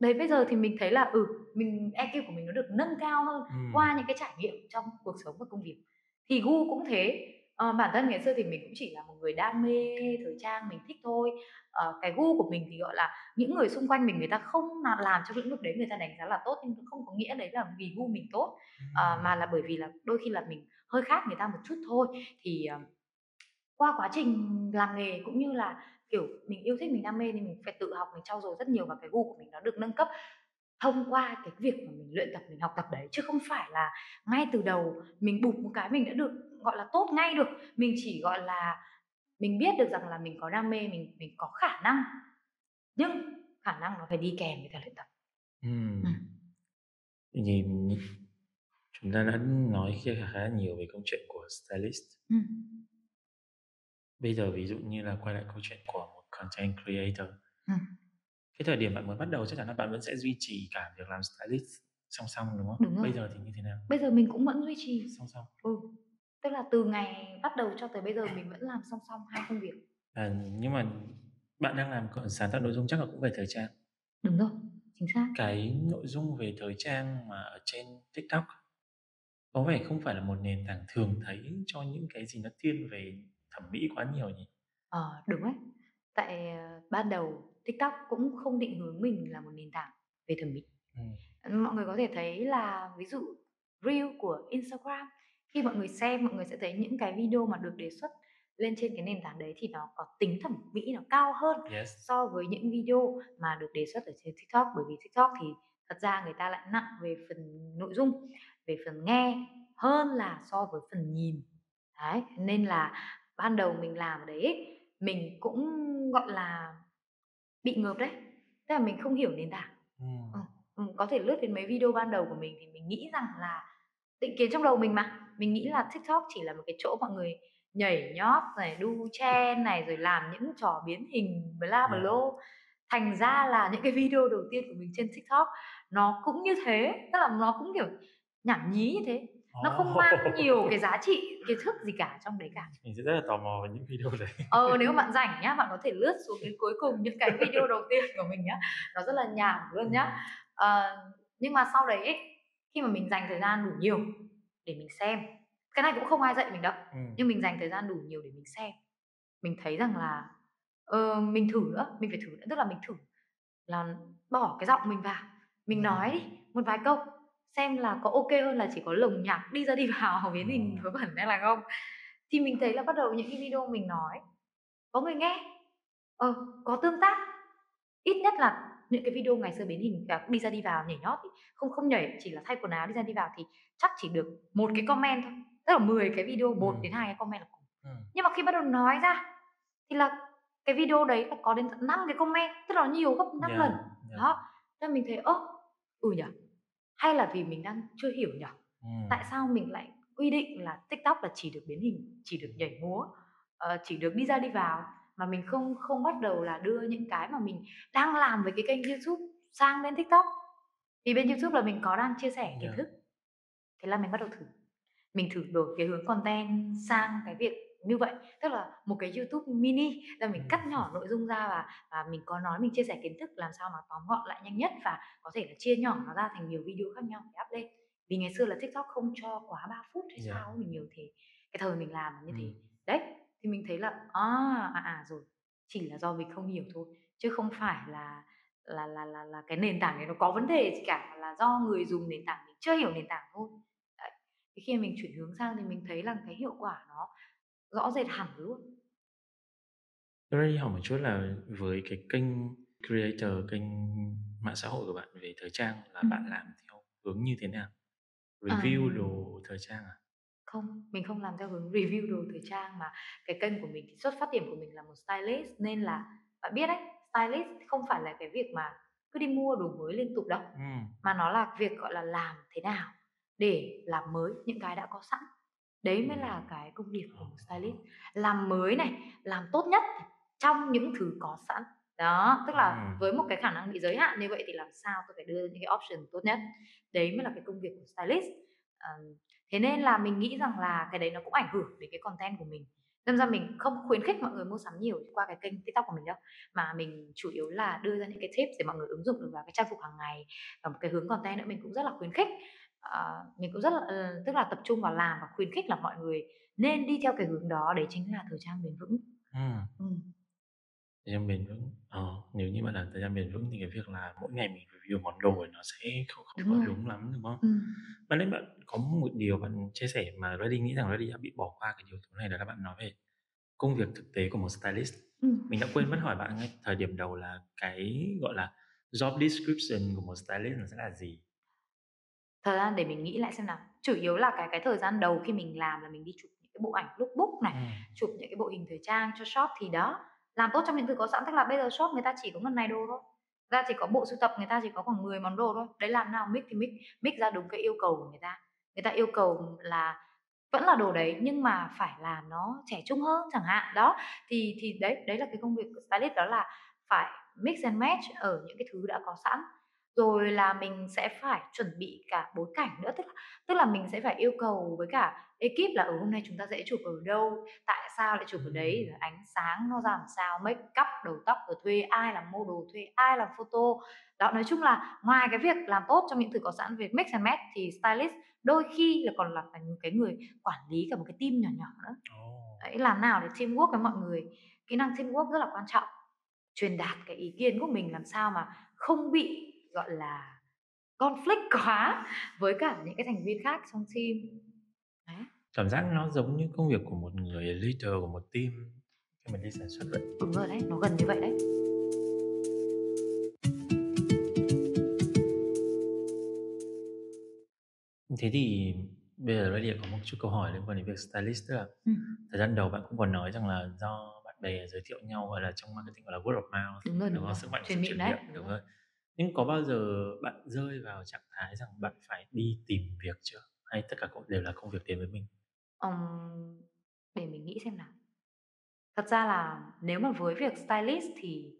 Đấy, bây giờ thì mình thấy là mình EQ của mình nó được nâng cao hơn qua những cái trải nghiệm trong cuộc sống và công việc. Thì gu cũng thế. Bản thân ngày xưa thì mình cũng chỉ là một người đam mê thời trang, mình thích thôi. Cái gu của mình thì gọi là những người xung quanh mình, người ta không làm trong lĩnh vực đấy, người ta đánh giá là tốt, nhưng cũng không có nghĩa đấy là vì gu mình tốt, mà là bởi vì là đôi khi là mình hơi khác người ta một chút thôi. Thì qua quá trình làm nghề cũng như là kiểu mình yêu thích, mình đam mê thì mình phải tự học, mình trau dồi rất nhiều, và cái gu của mình nó được nâng cấp thông qua cái việc mà mình luyện tập, mình học tập đấy. Chứ không phải là ngay từ đầu mình bụp một cái mình đã được gọi là tốt ngay được. Mình chỉ gọi là mình biết được rằng là mình có đam mê, mình có khả năng, nhưng khả năng nó phải đi kèm với cả luyện tập. Thì chúng ta đã nói khá là nhiều về câu chuyện của stylist. Bây giờ ví dụ như là quay lại câu chuyện của một content creator, cái thời điểm bạn mới bắt đầu chắc chắn là bạn vẫn sẽ duy trì cả việc làm stylist song song đúng không? Đúng rồi. Bây giờ thì như thế nào? Bây giờ mình cũng vẫn duy trì song song. Tức là từ ngày bắt đầu cho tới bây giờ mình vẫn làm song song hai công việc. Nhưng mà bạn đang làm sáng tạo nội dung chắc là cũng về thời trang. Đúng rồi, chính xác. Cái nội dung về thời trang mà ở trên TikTok có vẻ không phải là một nền tảng thường thấy cho những cái gì nó thiên về thẩm mỹ quá nhiều nhỉ? Đúng đấy. Tại ban đầu TikTok cũng không định hướng mình là một nền tảng về thẩm mỹ. Mọi người có thể thấy là ví dụ Reel của Instagram, khi mọi người xem, mọi người sẽ thấy những cái video mà được đề xuất lên trên cái nền tảng đấy thì nó có tính thẩm mỹ nó cao hơn so với những video mà được đề xuất ở trên TikTok. Bởi vì TikTok thì thật ra người ta lại nặng về phần nội dung, về phần nghe hơn là so với phần nhìn. Đấy, nên là ban đầu mình làm đấy, mình cũng gọi là bị ngợp đấy. Tức là mình không hiểu nền tảng. Có thể lướt đến mấy video ban đầu của mình thì mình nghĩ rằng là định kiến trong đầu mình mà. Mình nghĩ là TikTok chỉ là một cái chỗ mọi người nhảy nhót này, đu trend này, rồi làm những trò biến hình bla bla. Thành ra là những cái video đầu tiên của mình trên TikTok nó cũng như thế. Tức là nó cũng kiểu nhảm nhí như thế. Nó không mang nhiều cái giá trị, kiến thức gì cả trong đấy cả. Mình sẽ rất là tò mò về những video đấy. Nếu bạn rảnh nhá, bạn có thể lướt xuống đến cuối cùng những cái video đầu tiên của mình nhá. Nó rất là nhảm luôn nhá. Nhưng mà sau đấy ấy, khi mà mình dành thời gian đủ nhiều để mình xem, cái này cũng không ai dạy mình đâu, nhưng mình dành thời gian đủ nhiều để mình xem, mình thấy rằng là mình thử nữa, mình phải thử nữa. Tức là mình thử là bỏ cái giọng mình vào, mình nói đi một vài câu xem là có ok hơn là chỉ có lồng nhạc đi ra đi vào biến hình vớ vẩn hay là không. Thì mình thấy là bắt đầu những cái video mình nói có người nghe, có tương tác. Ít nhất là những cái video ngày xưa biến hình đi ra đi vào nhảy nhót thì không nhảy, chỉ là thay quần áo đi ra đi vào thì chắc chỉ được một cái comment thôi. Tức là 10 cái video, 1 đến 2 cái comment là cùng. Nhưng mà khi bắt đầu nói ra thì là cái video đấy là có đến 5 cái comment, tức là nhiều gấp 5 lần. Đó, nên mình thấy hay là vì mình đang chưa hiểu nhỉ? Tại sao mình lại quy định là TikTok là chỉ được biến hình, chỉ được nhảy múa, chỉ được đi ra đi vào, mà mình không bắt đầu là đưa những cái mà mình đang làm với cái kênh YouTube sang bên TikTok. Vì bên YouTube là mình có đang chia sẻ kiến thức. Thế là mình bắt đầu thử. Mình thử đổi cái hướng content sang cái việc như vậy, tức là một cái YouTube mini là mình cắt nhỏ nội dung ra và mình có nói, mình chia sẻ kiến thức làm sao mà tóm gọn lại nhanh nhất và có thể là chia nhỏ nó ra thành nhiều video khác nhau để up lên. Vì ngày xưa là TikTok không cho quá 3 phút hay sao, mình nhiều thế, cái thời mình làm như thế đấy, thì mình thấy là rồi chỉ là do mình không hiểu thôi, chứ không phải là cái nền tảng này nó có vấn đề gì cả, là do người dùng nền tảng mình chưa hiểu nền tảng thôi. Đấy. Thì khi mình chuyển hướng sang thì mình thấy là cái hiệu quả nó rõ rệt hẳn luôn. Tôi hỏi một chút là với cái kênh creator, kênh mạng xã hội của bạn về thời trang là bạn làm theo hướng như thế nào? Review đồ thời trang à? Không, mình không làm theo hướng review đồ thời trang, mà cái kênh của mình, xuất phát điểm của mình là một stylist, nên là bạn biết đấy, stylist không phải là cái việc mà cứ đi mua đồ mới liên tục đâu, mà nó là việc gọi là làm thế nào để làm mới những cái đã có sẵn. Đấy mới là cái công việc của một stylist, làm mới này, làm tốt nhất trong những thứ có sẵn. Đó, tức là với một cái khả năng bị giới hạn như vậy thì làm sao tôi phải đưa những cái option tốt nhất. Đấy mới là cái công việc của stylist. Thế nên là mình nghĩ rằng là cái đấy nó cũng ảnh hưởng đến cái content của mình. Nên ra mình không khuyến khích mọi người mua sắm nhiều qua cái kênh TikTok của mình đâu, mà mình chủ yếu là đưa ra những cái tips để mọi người ứng dụng được vào cái trang phục hàng ngày. Và một cái hướng content nữa mình cũng rất là khuyến khích, mình cũng rất là, tức là tập trung vào làm và khuyến khích là mọi người nên đi theo cái hướng đó, đấy chính là thời trang bền vững. Thời trang bền vững, nếu như mà làm thời trang bền vững thì cái việc là mỗi ngày mình review món đồ nó sẽ không có đúng lắm, đúng không? Bạn nên, bạn có một điều bạn chia sẻ mà Reddy nghĩ rằng Reddy đã bị bỏ qua cái điều thứ này, đó là bạn nói về công việc thực tế của một stylist. Mình đã quên mất hỏi bạn ngay thời điểm đầu là cái gọi là job description của một stylist nó sẽ là gì. Thời gian để mình nghĩ lại xem nào, chủ yếu là cái thời gian đầu khi mình làm là mình đi chụp những cái bộ ảnh lookbook này, chụp những cái bộ hình thời trang cho shop, thì đó, làm tốt trong những thứ có sẵn. Tức là bây giờ shop người ta chỉ có ngần này đồ thôi, người ta chỉ có bộ sưu tập, người ta chỉ có khoảng 10 món đồ thôi. Đấy, làm nào mix thì mix ra đúng cái yêu cầu của người ta. Người ta yêu cầu là vẫn là đồ đấy nhưng mà phải làm nó trẻ trung hơn chẳng hạn. Đó, thì đấy là cái công việc của stylist, đó là phải mix and match ở những cái thứ đã có sẵn. Rồi là mình sẽ phải chuẩn bị cả bối cảnh nữa, tức là mình sẽ phải yêu cầu với cả ekip là hôm nay chúng ta sẽ chụp ở đâu, tại sao lại chụp ở đấy, ánh sáng nó ra làm sao, make up, đầu tóc, rồi thuê ai làm model, thuê ai làm photo. Đó, nói chung là ngoài cái việc làm tốt trong những thứ có sẵn về mix and match thì stylist đôi khi là còn là cái người quản lý cả một cái team nhỏ nhỏ nữa. Đấy, làm nào để teamwork với mọi người, kỹ năng teamwork rất là quan trọng, truyền đạt cái ý kiến của mình làm sao mà không bị gọi là conflict quá với cả những cái thành viên khác trong team. Đấy. Cảm giác nó giống như công việc của một người leader của một team khi mình đi sản xuất vậy. Đúng rồi đấy, nó gần như vậy đấy. Thế thì bây giờ Reddy có một chút câu hỏi liên quan đến việc stylist là thời gian đầu bạn cũng còn nói rằng là do bạn bè giới thiệu nhau, gọi là trong marketing gọi là word of mouth. Đúng rồi, đúng rồi. Sức mạnh truyền miệng đấy. Đúng rồi. Nhưng có bao giờ bạn rơi vào trạng thái rằng bạn phải đi tìm việc chưa? Hay tất cả cũng đều là công việc đến với mình? Để mình nghĩ xem nào. Thật ra là nếu mà với việc stylist thì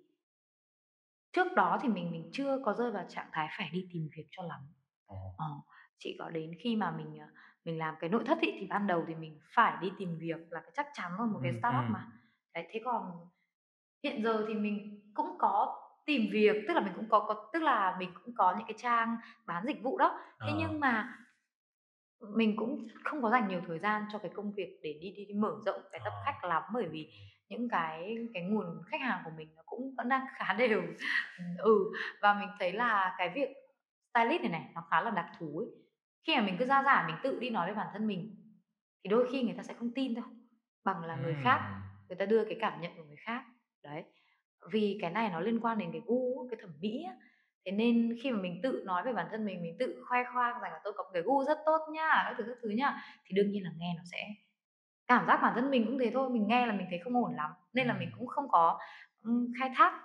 trước đó thì mình chưa có rơi vào trạng thái phải đi tìm việc cho lắm. Chỉ có đến khi mà mình làm cái nội thất thì ban đầu thì mình phải đi tìm việc là cái chắc chắn rồi, một cái startup mà. Đấy, thế còn hiện giờ thì mình cũng có tìm việc, tức là mình cũng có tức là mình cũng có những cái trang bán dịch vụ đó. Thế nhưng mà mình cũng không có dành nhiều thời gian cho cái công việc để đi mở rộng cái tập khách lắm, bởi vì những cái nguồn khách hàng của mình nó cũng vẫn đang khá đều. Và mình thấy là cái việc stylist này nó khá là đặc thù ấy. Khi mà mình cứ ra giả mình tự đi nói với bản thân mình thì đôi khi người ta sẽ không tin đâu bằng là người khác, người ta đưa cái cảm nhận của người khác. Đấy, vì cái này nó liên quan đến cái gu, cái thẩm mỹ á. Thế nên khi mà mình tự nói về bản thân mình tự khoe khoang rằng là tôi có một cái gu rất tốt nha, các thứ nha, thì đương nhiên là nghe nó sẽ cảm giác bản thân mình cũng thế thôi, mình nghe là mình thấy không ổn lắm, nên là mình cũng không có khai thác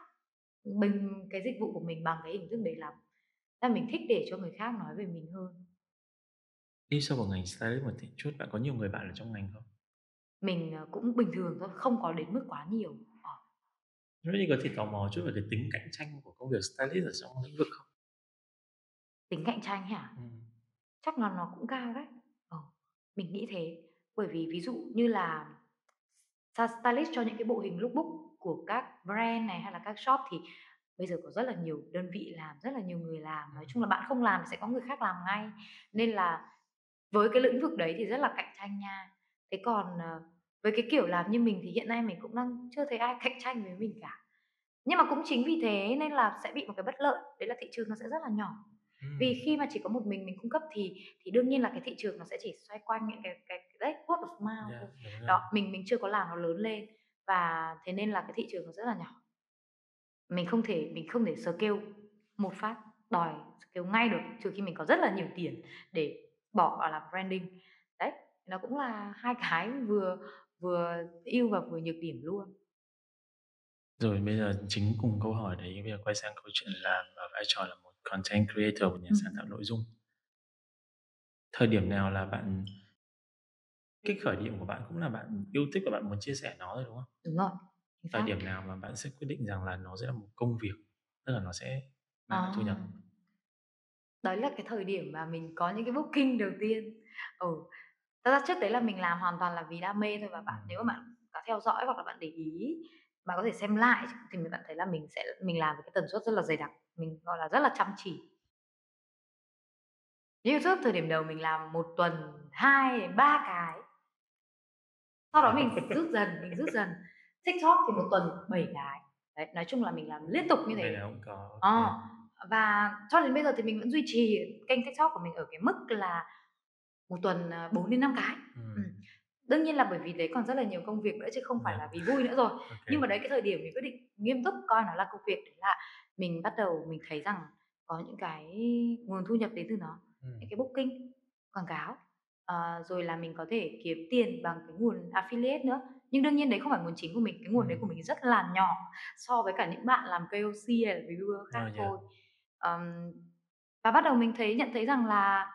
mình cái dịch vụ của mình bằng cái hình thức đấy lắm. Thế là mình thích để cho người khác nói về mình hơn. Đi sâu vào ngành stylist một chút, bạn có nhiều người bạn ở trong ngành không? Mình cũng bình thường thôi, không có đến mức quá nhiều. Nếu như có thể tò mò chút về cái tính cạnh tranh của công việc stylist ở trong lĩnh vực không? Tính cạnh tranh hả? Chắc là nó cũng cao đấy. Mình nghĩ thế. Bởi vì ví dụ như là stylist cho những cái bộ hình lookbook của các brand này hay là các shop thì bây giờ có rất là nhiều đơn vị làm, rất là nhiều người làm. Nói chung là bạn không làm thì sẽ có người khác làm ngay. Nên là với cái lĩnh vực đấy thì rất là cạnh tranh nha. Thế còn với cái kiểu làm như mình thì hiện nay mình cũng đang chưa thấy ai cạnh tranh với mình cả. Nhưng mà cũng chính vì thế nên là sẽ bị một cái bất lợi, đấy là thị trường nó sẽ rất là nhỏ. Vì khi mà chỉ có một mình cung cấp thì đương nhiên là cái thị trường nó sẽ chỉ xoay quanh những cái đấy, word of mouth thôi. Đó, mình chưa có làm nó lớn lên, và thế nên là cái thị trường nó rất là nhỏ. Mình không thể scale một phát, đòi scale ngay được, trừ khi mình có rất là nhiều tiền để bỏ vào làm branding. Đấy, nó cũng là hai cái vừa yêu và vừa nhược điểm luôn. Rồi bây giờ chính cùng câu hỏi đấy, bây giờ quay sang câu chuyện làm và vai trò là một content creator, một nhà sáng tạo nội dung. Thời điểm nào là bạn, cái khởi điểm của bạn cũng là bạn yêu thích và bạn muốn chia sẻ nó rồi đúng không? Đúng rồi. Thời điểm nào mà bạn sẽ quyết định rằng là nó sẽ là một công việc, tức là nó sẽ mang lại thu nhập? Đó là cái thời điểm mà mình có những cái booking đầu tiên. Thật ra trước đấy là mình làm hoàn toàn là vì đam mê thôi, và bạn nếu mà bạn có theo dõi hoặc là bạn để ý, bạn có thể xem lại thì mình bạn thấy là mình làm với cái tần suất rất là dày đặc, mình gọi là rất là chăm chỉ. YouTube thời điểm đầu mình làm một tuần 2-3 cái, sau đó mình rút dần. TikTok thì một tuần 7 cái. Đấy, nói chung là mình làm liên tục như thế. Và cho đến bây giờ thì mình vẫn duy trì kênh TikTok của mình ở cái mức là một tuần 4-5 cái. Đương nhiên là bởi vì đấy còn rất là nhiều công việc nữa chứ không phải là vì vui nữa rồi. Nhưng mà đấy, cái thời điểm mình quyết định nghiêm túc coi nó là công việc đấy là mình bắt đầu mình thấy rằng có những cái nguồn thu nhập đến từ nó, những cái booking, quảng cáo, rồi là mình có thể kiếm tiền bằng cái nguồn affiliate nữa. Nhưng đương nhiên đấy không phải nguồn chính của mình, cái nguồn đấy của mình rất là nhỏ so với cả những bạn làm KOC hay là reviewer khác thôi. Và bắt đầu mình nhận thấy rằng là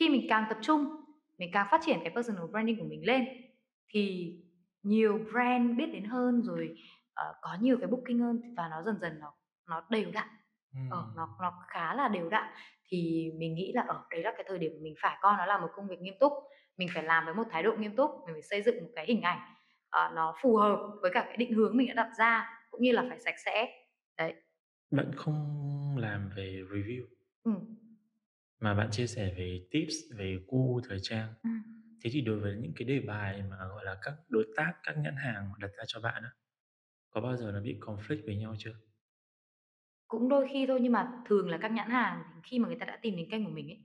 khi mình càng tập trung, mình càng phát triển cái personal branding của mình lên thì nhiều brand biết đến hơn, rồi có nhiều cái booking hơn, và nó dần dần nó đều đặn, nó khá là đều đặn. Thì mình nghĩ là đấy là cái thời điểm mình phải coi nó là một công việc nghiêm túc, mình phải làm với một thái độ nghiêm túc, mình phải xây dựng một cái hình ảnh nó phù hợp với cả cái định hướng mình đã đặt ra, cũng như là phải sạch sẽ. Đấy. Bạn không làm về review mà bạn chia sẻ về tips, về gu thời trang. Thế thì đối với những cái đề bài mà gọi là các đối tác, các nhãn hàng đặt ra cho bạn đó, có bao giờ nó bị conflict với nhau chưa? Cũng đôi khi thôi, nhưng mà thường là các nhãn hàng khi mà người ta đã tìm đến kênh của mình ấy,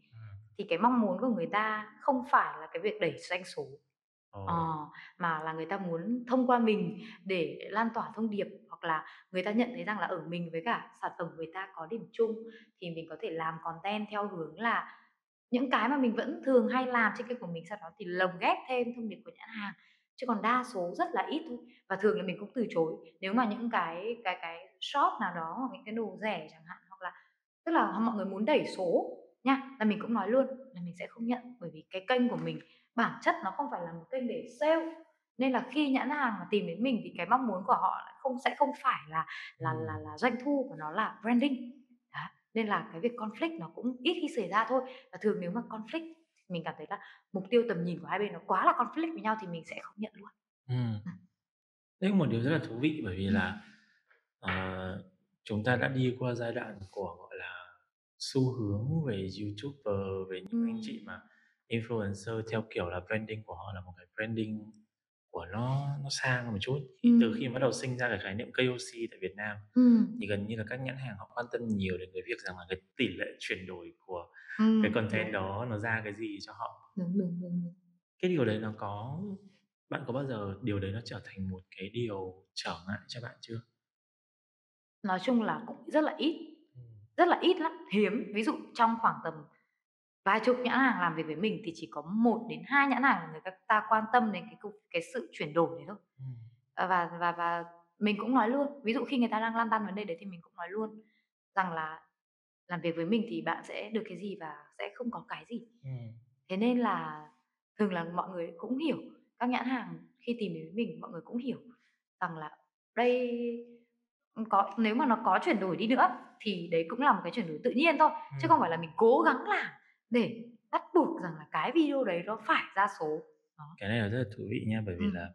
thì cái mong muốn của người ta không phải là cái việc đẩy doanh số, mà là người ta muốn thông qua mình để lan tỏa thông điệp, hoặc là người ta nhận thấy rằng là ở mình với cả sản phẩm người ta có điểm chung, thì mình có thể làm content theo hướng là những cái mà mình vẫn thường hay làm trên kênh của mình, sau đó thì lồng ghép thêm thông điệp của nhãn hàng, chứ còn đa số rất là ít thôi. Và thường là mình cũng từ chối nếu mà những cái shop nào đó, hoặc những cái đồ rẻ chẳng hạn, hoặc là tức là mọi người muốn đẩy số nha, là mình cũng nói luôn là mình sẽ không nhận, bởi vì cái kênh của mình bản chất nó không phải là một kênh để sale. Nên là khi nhãn hàng mà tìm đến mình thì cái mong muốn của họ không phải là doanh thu, của nó là branding. Đó. Nên là cái việc conflict nó cũng ít khi xảy ra thôi. Và thường nếu mà conflict, mình cảm thấy là mục tiêu, tầm nhìn của hai bên nó quá là conflict với nhau thì mình sẽ không nhận luôn. Đấy là một điều rất là thú vị, bởi vì là chúng ta đã đi qua giai đoạn của gọi là xu hướng về YouTuber, về những anh chị mà influencer theo kiểu là branding của họ là một cái branding của nó sang một chút. Từ khi bắt đầu sinh ra cái khái niệm KOC tại Việt Nam thì gần như là các nhãn hàng họ quan tâm nhiều đến cái việc rằng là cái tỷ lệ chuyển đổi của cái content đó nó ra cái gì cho họ. Đúng. Cái điều đấy bạn có bao giờ điều đấy nó trở thành một cái điều trở ngại cho bạn chưa? Nói chung là cũng rất là ít lắm, hiếm. Ví dụ trong khoảng tầm vài chục nhãn hàng làm việc với mình thì chỉ có 1-2 nhãn hàng người ta quan tâm đến cái sự chuyển đổi đấy thôi. Và mình cũng nói luôn, ví dụ khi người ta đang lăn tăn vấn đề đấy thì mình cũng nói luôn rằng là làm việc với mình thì bạn sẽ được cái gì và sẽ không có cái gì. Thế nên là thường là mọi người cũng hiểu, các nhãn hàng khi tìm đến mình mọi người cũng hiểu rằng là đây nếu mà nó có chuyển đổi đi nữa thì đấy cũng là một cái chuyển đổi tự nhiên thôi, chứ không phải là mình cố gắng làm để bắt buộc rằng là cái video đấy nó phải ra số. Cái này là rất là thú vị nha, bởi vì là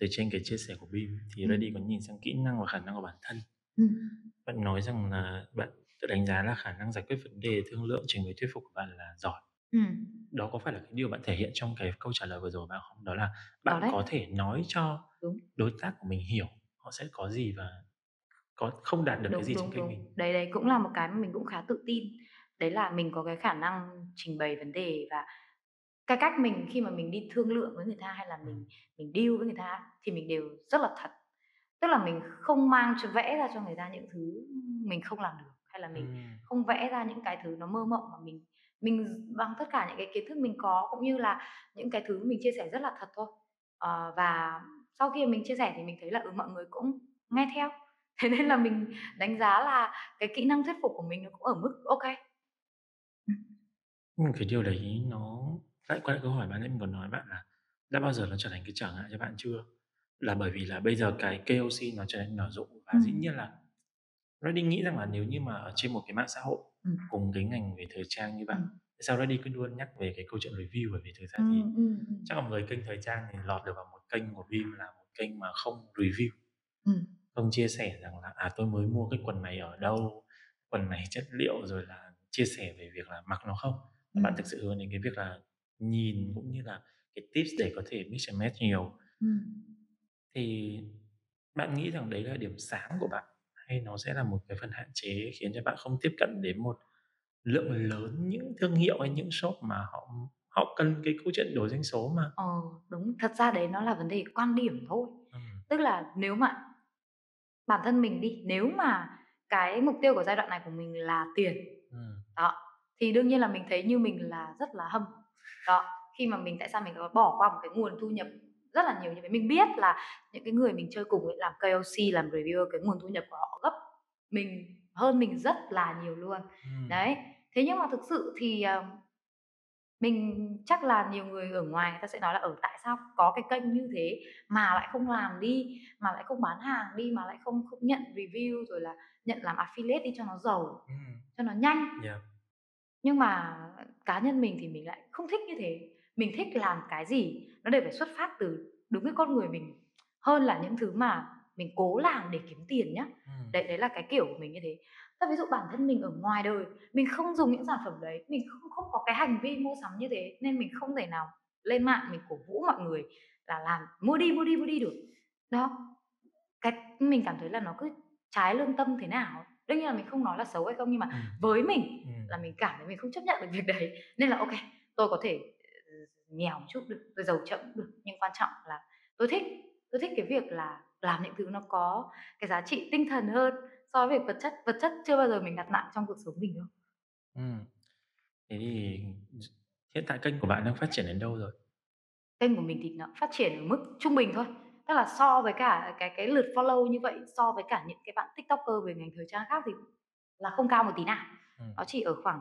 từ trên cái chia sẻ của Bim thì Reddy có nhìn sang kỹ năng và khả năng của bản thân. Bạn nói rằng là bạn tự đánh giá là khả năng giải quyết vấn đề, thương lượng, trình bày thuyết phục của bạn là giỏi. Đó có phải là cái điều bạn thể hiện trong cái câu trả lời vừa rồi bạn không? Đó là bạn có thể nói cho đối tác của mình hiểu họ sẽ có gì và có không đạt được cái gì trong kênh mình. Đấy cũng là một cái mà mình cũng khá tự tin. Đấy là mình có cái khả năng trình bày vấn đề và cái cách mình khi mà mình đi thương lượng với người ta hay là mình deal với người ta thì mình đều rất là thật. Tức là mình không mang cho vẽ ra cho người ta những thứ mình không làm được hay là mình không vẽ ra những cái thứ nó mơ mộng mà mình bằng tất cả những cái kiến thức mình có cũng như là những cái thứ mình chia sẻ rất là thật thôi. Và sau khi mình chia sẻ thì mình thấy là mọi người cũng nghe theo. Thế nên là mình đánh giá là cái kỹ năng thuyết phục của mình nó cũng ở mức ok. Cái điều đấy nó lại quay lại câu hỏi bạn ấy, mình còn nói bạn là đã bao giờ nó trở thành cái trở ngại cho bạn chưa? Là bởi vì là bây giờ cái KOC nó trở nên nở rộ và dĩ nhiên là Reddy nghĩ rằng là nếu như mà ở trên một cái mạng xã hội cùng cái ngành về thời trang như bạn, sao Reddy cứ luôn nhắc về cái câu chuyện review về thời trang thì chắc là người kênh thời trang thì lọt được vào một kênh của Bim là một kênh mà không review, không chia sẻ rằng là tôi mới mua cái quần này ở đâu, quần này chất liệu, rồi là chia sẻ về việc là mặc nó không. Bạn thực sự hướng đến cái việc là nhìn cũng như là cái tips để có thể mix and match nhiều. Thì bạn nghĩ rằng đấy là điểm sáng của bạn hay nó sẽ là một cái phần hạn chế khiến cho bạn không tiếp cận đến một lượng lớn những thương hiệu hay những shop mà họ cần cái câu chuyện đổi doanh số mà? Đúng, thật ra đấy nó là vấn đề quan điểm thôi. Tức là nếu mà bản thân mình đi, nếu mà cái mục tiêu của giai đoạn này của mình là tiền đó, thì đương nhiên là mình thấy như mình là rất là hâm đó khi mà mình, tại sao mình có bỏ qua một cái nguồn thu nhập rất là nhiều như vậy. Mình biết là những cái người mình chơi cùng ấy, làm KOC, làm reviewer, cái nguồn thu nhập của họ gấp mình, hơn mình rất là nhiều luôn. Đấy, thế nhưng mà thực sự thì mình chắc là nhiều người ở ngoài người ta sẽ nói là tại sao có cái kênh như thế mà lại không làm đi, mà lại không bán hàng đi, mà lại không nhận review rồi là nhận làm affiliate đi cho nó giàu, cho nó nhanh. Nhưng mà cá nhân mình thì mình lại không thích như thế. Mình thích làm cái gì nó đều phải xuất phát từ đúng cái con người mình hơn là những thứ mà mình cố làm để kiếm tiền nhá. Đấy là cái kiểu của mình như thế. Ví dụ bản thân mình ở ngoài đời mình không dùng những sản phẩm đấy, mình không có cái hành vi mua sắm như thế, nên mình không thể nào lên mạng mình cổ vũ mọi người là làm mua đi được đó. Cái mình cảm thấy là nó cứ trái lương tâm thế nào. Đương nhiên là mình không nói là xấu hay không, nhưng mà với mình là mình cảm thấy mình không chấp nhận được việc đấy, nên là ok, tôi có thể nghèo một chút được, tôi giàu chậm được, nhưng quan trọng là tôi thích cái việc là làm những thứ nó có cái giá trị tinh thần hơn so với vật chất. Vật chất chưa bao giờ mình đặt nặng trong cuộc sống mình đâu. Thế thì hiện tại kênh của bạn đang phát triển đến đâu rồi? Kênh của mình thì nó phát triển ở mức trung bình thôi. Tức là so với cả cái lượt follow như vậy, so với cả những cái bạn tiktoker về ngành thời trang khác thì là không cao một tí nào. Nó chỉ ở khoảng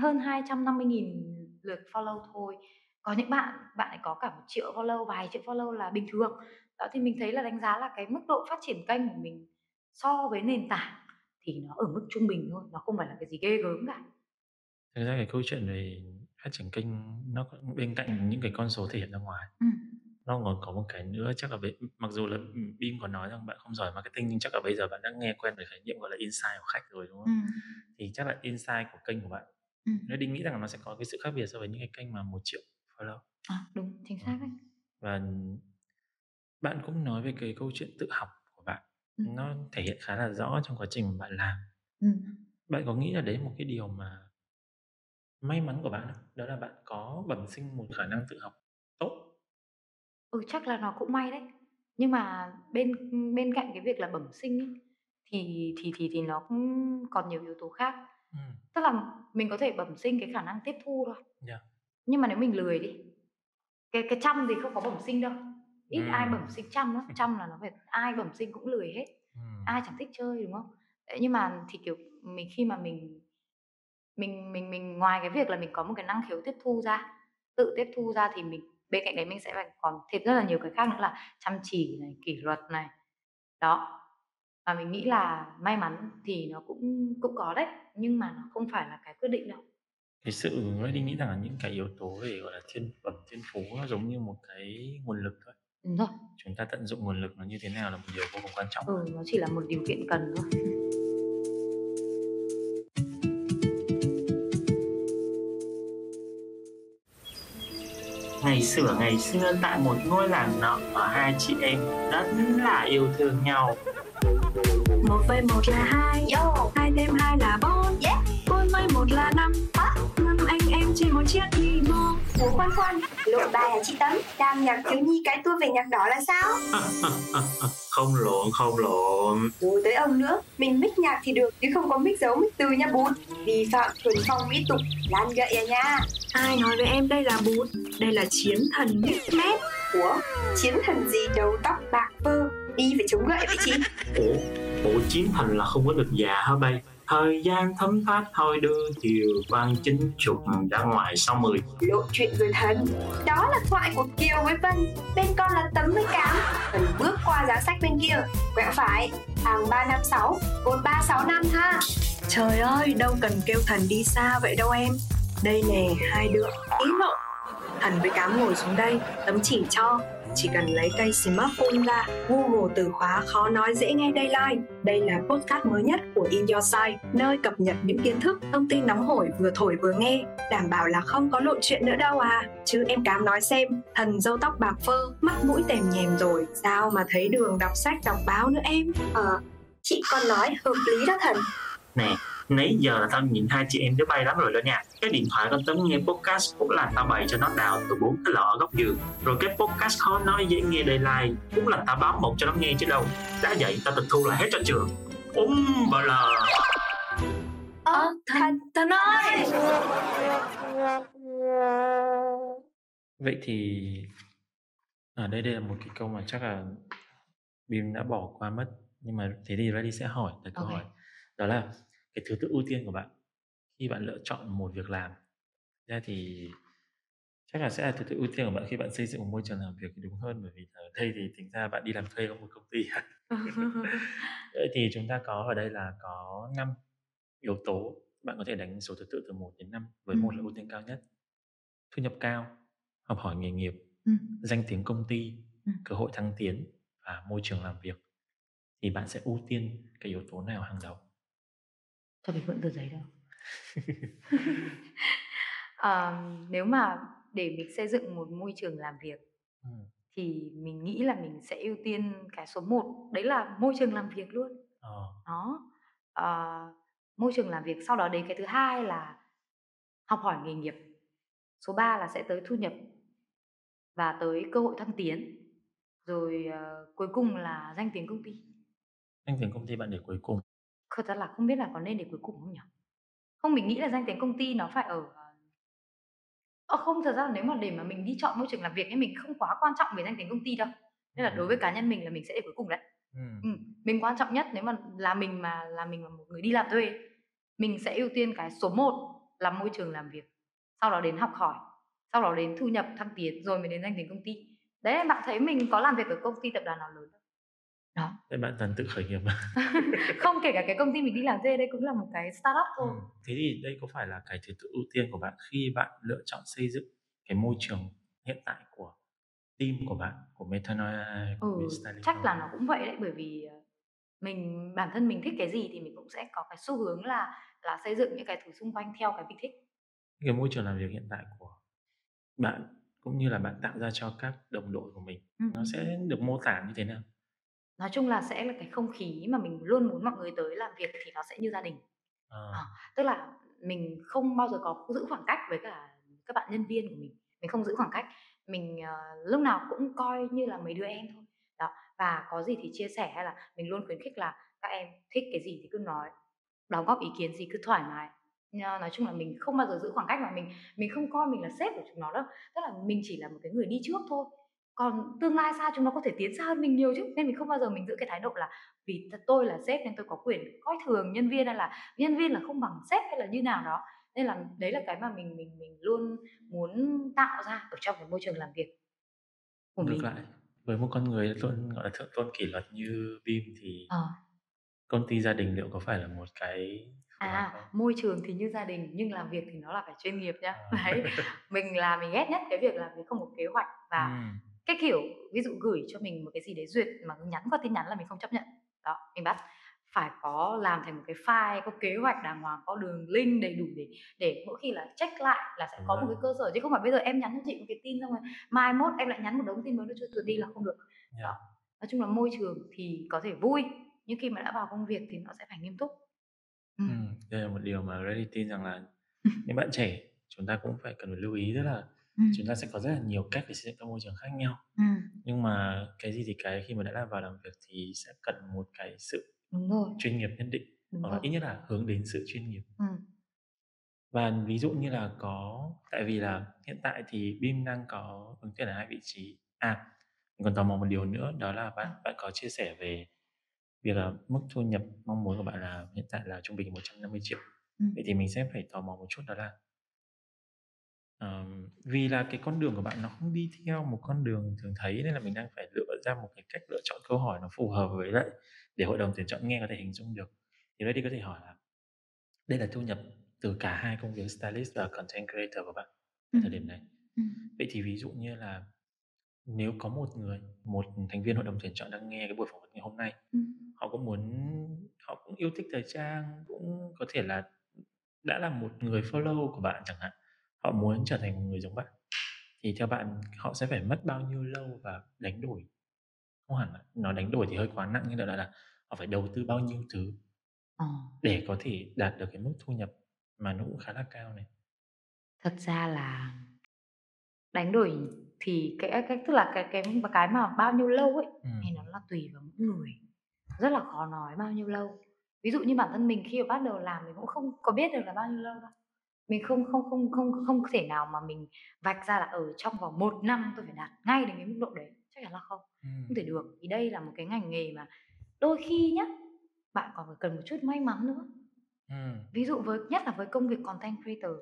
hơn 250.000 lượt follow thôi. Có những bạn ấy có cả 1 triệu follow, vài triệu follow là bình thường. Đó thì mình thấy là đánh giá là cái mức độ phát triển kênh của mình so với nền tảng thì nó ở mức trung bình thôi, nó không phải là cái gì ghê gớm cả. Thực ra cái câu chuyện về phát triển kênh nó bên cạnh những cái con số thể hiện ra ngoài, nó còn có một cái nữa, chắc là mặc dù là Bim có nói rằng bạn không giỏi marketing nhưng chắc là bây giờ bạn đã nghe quen với khái niệm gọi là insight của khách rồi đúng không? Thì chắc là insight của kênh của bạn nó định nghĩ rằng nó sẽ có cái sự khác biệt so với những cái kênh mà 1 triệu follow. Đúng, chính xác đấy. Và bạn cũng nói về cái câu chuyện tự học của bạn, nó thể hiện khá là rõ trong quá trình mà bạn làm. Bạn có nghĩ là đấy một cái điều mà may mắn của bạn không? Đó là bạn có bẩm sinh một khả năng tự học tốt. Chắc là nó cũng may đấy. Nhưng mà bên cạnh cái việc là bẩm sinh ấy, thì nó cũng còn nhiều yếu tố khác. Tức là mình có thể bẩm sinh cái khả năng tiếp thu thôi. Nhưng mà nếu mình lười đi, cái chăm thì không có bẩm sinh đâu. Ít ai bẩm sinh chăm lắm. Chăm là nó phải ai bẩm sinh cũng lười hết. Ai chẳng thích chơi đúng không? Đấy, nhưng mà thì kiểu mình khi mà mình ngoài cái việc là mình có một cái năng khiếu tiếp thu ra, tự tiếp thu ra, thì mình bên cạnh đấy mình sẽ phải còn thêm rất là nhiều cái khác nữa là chăm chỉ này, kỷ luật này đó. Và mình nghĩ là may mắn thì nó cũng có đấy, nhưng mà nó không phải là cái quyết định đâu. Cái sự Reddy nghĩ rằng là những cái yếu tố về gọi là thiên phú nó giống như một cái nguồn lực thôi. Đúng rồi. Chúng ta tận dụng nguồn lực nó như thế nào là một điều vô cùng quan trọng. Ừ, nó chỉ là một điều kiện cần thôi. Ngày xưa tại một ngôi làng nọ, hai chị em rất là yêu thương nhau. 1 + 1 là 2, oh. 2 + 2 là 4, yeah. 4 + 1 là 5, ah. 5 anh em trên một chiếc đi bộ. Bố khoan, lộ bài là chị Tấm, đang nhạc thiếu nhi cái tua về nhạc đỏ là sao? Không lộn. Rồi tới ông nữa, mình mix nhạc thì được, chứ không có mix giấu mix từ nha bút. Vì phạm thuần phong mỹ tục, lan gậy à nha. Ai nói với em đây là bút, đây là chiến thần mix mét. Ủa, chiến thần gì đầu tóc bạc phơ, đi phải chống gậy vậy chị? Ủa chiến thần là không có được già hả bay? Thời gian thấm thoát thôi đưa chiều quan chính trục ra ngoài sau 10. Lộ chuyện người thân. Đó là thoại của Kiều với Vân. Bên con là Tấm với Cám. Vân bước qua giá sách bên kia, quẹo phải, hàng 356, cột 365 ha. Trời ơi, đâu cần kêu thần đi xa vậy đâu em. Đây nè, hai đứa, ý mộng. Thần với Cám ngồi xuống đây, Tấm chỉ cho. Chỉ cần lấy cây smartphone ra, Google từ khóa khó nói dễ nghe đây like. Đây là podcast mới nhất của In Your Sight, nơi cập nhật những kiến thức, thông tin nóng hổi vừa thổi vừa nghe. Đảm bảo là không có lộ chuyện nữa đâu à. Chứ em Cám nói xem, thần râu tóc bạc phơ, mắt mũi tèm nhèm rồi, sao mà thấy đường đọc sách đọc báo nữa em. Chị còn nói hợp lý đó thần. Nè, nãy giờ là tao nhìn hai chị em đứa bay lắm rồi đó nha. Cái điện thoại con Tấm nghe podcast cũng là tao bày cho nó đào từ 4 cái lọ góc giường. Rồi cái podcast khó nói dễ nghe đầy like cũng là tao báo một cho nó nghe chứ đâu. Đã vậy tao tịch thu là hết cho trường. Bà là thần ơi. Vậy thì ở đây là một cái câu mà chắc là Bim đã bỏ qua mất. Nhưng mà thế thì Reddy sẽ hỏi tới câu hỏi. Đó là cái thứ tự ưu tiên của bạn khi bạn lựa chọn một việc làm. Thế thì chắc là sẽ là thứ tự ưu tiên của bạn khi bạn xây dựng một môi trường làm việc đúng hơn, bởi vì ở đây thì tính ra bạn đi làm thuê ở một công ty. Vậy thì chúng ta có ở đây là có 5 yếu tố. Bạn có thể đánh số thứ tự từ 1 đến 5 với một là ưu tiên cao nhất, thu nhập cao, học hỏi nghề nghiệp, danh tiếng công ty, cơ hội thăng tiến và môi trường làm việc. Thì bạn sẽ ưu tiên cái yếu tố nào hàng đầu? Cho mình mượn tờ giấy đâu. Nếu mà để mình xây dựng một môi trường làm việc thì mình nghĩ là mình sẽ ưu tiên cái số 1. Đấy là môi trường làm việc luôn. Đó. Môi trường làm việc. Sau đó đến cái thứ 2 là học hỏi nghề nghiệp. Số 3 là sẽ tới thu nhập và tới cơ hội thăng tiến. Rồi cuối cùng là danh tiếng công ty. Danh tiếng công ty bạn để cuối cùng. Thật ra là không biết là có nên để cuối cùng không nhỉ? Không, mình nghĩ là danh tiếng công ty nó phải ở... không, thật ra là nếu mà để mà mình đi chọn môi trường làm việc ấy, mình không quá quan trọng về danh tiếng công ty đâu. Nên là đối với cá nhân mình là mình sẽ để cuối cùng đấy. Mình quan trọng nhất nếu mà là mình là một người đi làm thuê, mình sẽ ưu tiên cái số 1 là môi trường làm việc, sau đó đến học hỏi, sau đó đến thu nhập thăng tiến, rồi mới đến danh tiếng công ty. Đấy, em bạn thấy mình có làm việc ở công ty tập đoàn nào lớn không? Đó. Thế bạn toàn tự khởi nghiệp mà. Không, kể cả cái công ty mình đi làm thuê đây cũng là một cái startup thôi. Thế thì đây có phải là cái thứ tự ưu tiên của bạn khi bạn lựa chọn xây dựng cái môi trường hiện tại của team của bạn, của Metanoia, của Instagram? Chắc là nó cũng vậy đấy, bởi vì mình bản thân mình thích cái gì thì mình cũng sẽ có cái xu hướng là xây dựng những cái thứ xung quanh theo cái mình thích. Cái môi trường làm việc hiện tại của bạn cũng như là bạn tạo ra cho các đồng đội của mình nó sẽ được mô tả như thế nào? Nói chung là sẽ là cái không khí mà mình luôn muốn mọi người tới làm việc thì nó sẽ như gia đình. Tức là mình không bao giờ có giữ khoảng cách với cả các bạn nhân viên của mình. Mình không giữ khoảng cách. Mình lúc nào cũng coi như là mấy đứa em thôi. Đó. Và có gì thì chia sẻ, hay là mình luôn khuyến khích là các em thích cái gì thì cứ nói, đóng góp ý kiến gì cứ thoải mái. Nói chung là mình không bao giờ giữ khoảng cách, mà mình không coi mình là sếp của chúng nó đâu. Tức là mình chỉ là một cái người đi trước thôi. Còn tương lai xa chúng nó có thể tiến xa hơn mình nhiều chứ. Nên mình không bao giờ mình giữ cái thái độ là vì tôi là sếp nên tôi có quyền coi thường nhân viên, hay là nhân viên là không bằng sếp hay là như nào đó. Nên là đấy là cái mà mình luôn muốn tạo ra ở trong cái môi trường làm việc của mình. Ngược lại, với một con người luôn gọi là thượng tôn kỷ luật như Bim thì công ty gia đình liệu có phải là một cái... môi trường thì như gia đình nhưng làm việc thì nó là phải chuyên nghiệp nhá. Đấy, mình ghét nhất cái việc là mình không có kế hoạch và cái kiểu ví dụ gửi cho mình một cái gì đấy duyệt mà nhắn qua tin nhắn là mình không chấp nhận. Đó, mình bắt phải có làm thành một cái file, có kế hoạch đàng hoàng, có đường link đầy đủ để mỗi khi là check lại là sẽ có một cái cơ sở, chứ không phải bây giờ em nhắn cho chị một cái tin xong rồi mai mốt em lại nhắn một đống tin mới nó chưa trượt đi là không được. Đó. Nói chung là môi trường thì có thể vui, nhưng khi mà đã vào công việc thì nó sẽ phải nghiêm túc. Đây là một điều mà Reddy tin rằng là những bạn trẻ chúng ta cũng phải cần phải lưu ý, rất là chúng ta sẽ có rất là nhiều cách để xây dựng các môi trường khác nhau. Nhưng mà cái gì thì cái, khi mà đã vào làm việc thì sẽ cần một cái sự chuyên nghiệp nhất định, hoặc là ít nhất là hướng đến sự chuyên nghiệp. Và ví dụ như là có, tại vì là hiện tại thì Bim đang có ứng tuyển ở 2 vị trí. Mình còn tò mò một điều nữa, đó là bạn có chia sẻ về việc là mức thu nhập mong muốn của bạn là hiện tại là trung bình 150 triệu. Vậy thì mình sẽ phải tò mò một chút, đó là vì là cái con đường của bạn nó không đi theo một con đường thường thấy, nên là mình đang phải lựa ra một cái cách lựa chọn câu hỏi nó phù hợp với lại để hội đồng tuyển chọn nghe có thể hình dung được. Thì Reddy có thể hỏi là đây là thu nhập từ cả 2 công việc stylist và content creator của bạn ở thời điểm này. Vậy thì ví dụ như là nếu có một thành viên hội đồng tuyển chọn đang nghe cái buổi phỏng vấn ngày hôm nay, họ cũng yêu thích thời trang, cũng có thể là đã là một người follow của bạn chẳng hạn, họ muốn trở thành một người giống bạn, thì theo bạn họ sẽ phải mất bao nhiêu lâu và đánh đổi, không hẳn nó đánh đổi thì hơi quá nặng, nhưng đó là họ phải đầu tư bao nhiêu thứ để có thể đạt được cái mức thu nhập mà nó cũng khá là cao này? Thật ra là đánh đổi thì cái mà bao nhiêu lâu ấy thì nó là tùy vào mỗi người, rất là khó nói bao nhiêu lâu. Ví dụ như bản thân mình khi bắt đầu làm mình cũng không có biết được là bao nhiêu lâu đâu. Mình không thể nào mà mình vạch ra là ở trong vòng 1 năm tôi phải đạt ngay đến cái mức độ đấy, chắc chắn là không thể được. Thì đây là một cái ngành nghề mà đôi khi nhá, bạn còn phải cần một chút may mắn nữa. Ví dụ nhất là với công việc content creator,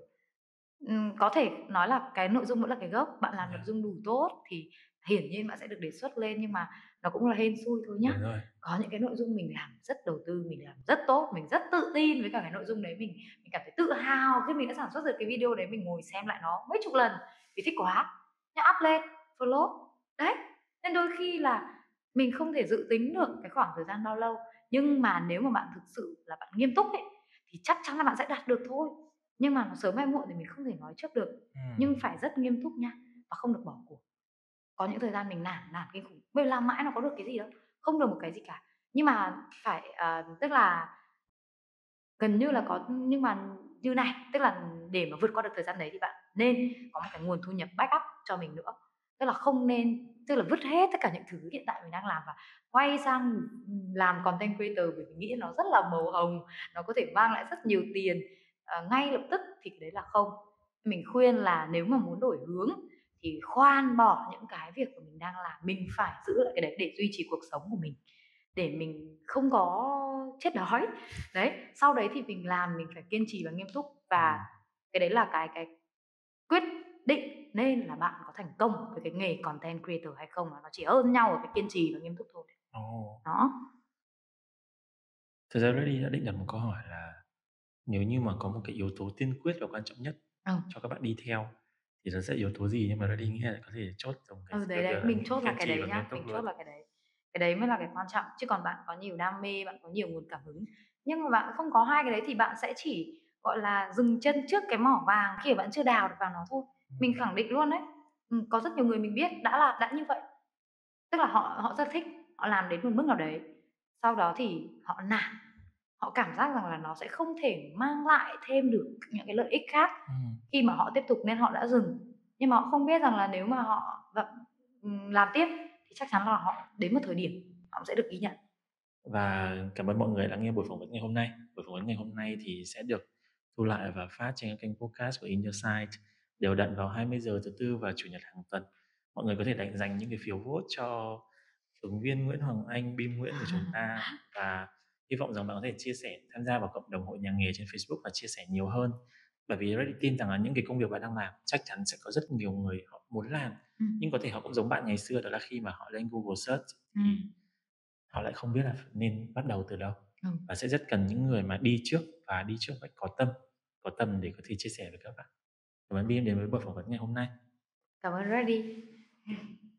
có thể nói là cái nội dung vẫn là cái gốc, bạn làm nội dung đủ tốt thì hiển nhiên bạn sẽ được đề xuất lên, nhưng mà nó cũng là hên xui thôi nhá. Có những cái nội dung mình làm rất đầu tư, mình làm rất tốt, mình rất tự tin với cả cái nội dung đấy, mình cảm thấy tự hào khi mình đã sản xuất được cái video đấy, mình ngồi xem lại nó mấy chục lần vì thích quá, nhá, up lên, follow đấy. Nên đôi khi là mình không thể dự tính được cái khoảng thời gian bao lâu, nhưng mà nếu mà bạn thực sự là bạn nghiêm túc ấy thì chắc chắn là bạn sẽ đạt được thôi. Nhưng mà nó sớm hay muộn thì mình không thể nói trước được, nhưng phải rất nghiêm túc nha, và không được bỏ cuộc. Có những thời gian mình nản kinh khủng, bởi làm mãi nó có được cái gì đâu, không được một cái gì cả. Nhưng mà phải tức là gần như là có, nhưng mà như này, tức là để mà vượt qua được thời gian đấy thì bạn nên có một cái nguồn thu nhập backup cho mình nữa. Tức là không nên, tức là vứt hết tất cả những thứ hiện tại mình đang làm và quay sang làm content creator, bởi vì mình nghĩ nó rất là màu hồng, nó có thể mang lại rất nhiều tiền ngay lập tức, thì cái đấy là không. Mình khuyên là nếu mà muốn đổi hướng thì khoan bỏ những cái việc của mình đang làm, mình phải giữ lại cái đấy để duy trì cuộc sống của mình, để mình không có chết đói đấy. Sau đấy thì mình làm, mình phải kiên trì và nghiêm túc, và cái đấy là cái quyết định nên là bạn có thành công với cái nghề content creator hay không, nó chỉ hơn nhau ở cái kiên trì và nghiêm túc thôi. Đó. Thực ra Reddy đã định đặt một câu hỏi là nếu như mà có một cái yếu tố tiên quyết và quan trọng nhất cho các bạn đi theo thì nó sẽ yếu tố gì, nhưng mà Reddy nghĩ là có thể chốt trong cái đấy, mình chốt là cái đấy nhá, mình chốt là cái đấy mới là cái quan trọng. Chứ còn bạn có nhiều đam mê, bạn có nhiều nguồn cảm hứng, nhưng mà bạn không có 2 cái đấy thì bạn sẽ chỉ gọi là dừng chân trước cái mỏ vàng khi bạn chưa đào được vào nó thôi. Mình khẳng định luôn đấy, có rất nhiều người mình biết đã như vậy, tức là họ rất thích, họ làm đến một mức nào đấy, sau đó thì họ nản, họ cảm giác rằng là nó sẽ không thể mang lại thêm được những cái lợi ích khác khi mà họ tiếp tục, nên họ đã dừng. Nhưng mà họ không biết rằng là nếu mà họ làm tiếp thì chắc chắn là họ đến một thời điểm họ sẽ được ghi nhận. Và cảm ơn mọi người đã nghe buổi phỏng vấn ngày hôm nay. Buổi phỏng vấn ngày hôm nay thì sẽ được thu lại và phát trên kênh podcast của In Your Sight đều đặn vào 20 giờ thứ Tư và Chủ nhật hàng tuần. Mọi người có thể dành những cái phiếu vote cho ứng viên Nguyễn Hoàng Anh, Bim Nguyễn của chúng ta, và hy vọng rằng bạn có thể chia sẻ, tham gia vào cộng đồng Hội Nhà Nghề trên Facebook và chia sẻ nhiều hơn. Bởi vì Reddy tin rằng là những cái công việc bạn đang làm chắc chắn sẽ có rất nhiều người họ muốn làm, nhưng có thể họ cũng giống bạn ngày xưa, đó là khi mà họ lên Google search thì họ lại không biết là nên bắt đầu từ đâu, và sẽ rất cần những người mà đi trước, và đi trước phải có tâm để có thể chia sẻ với các bạn. Cảm ơn Bim đến với buổi phỏng vấn ngày hôm nay. Cảm ơn Reddy.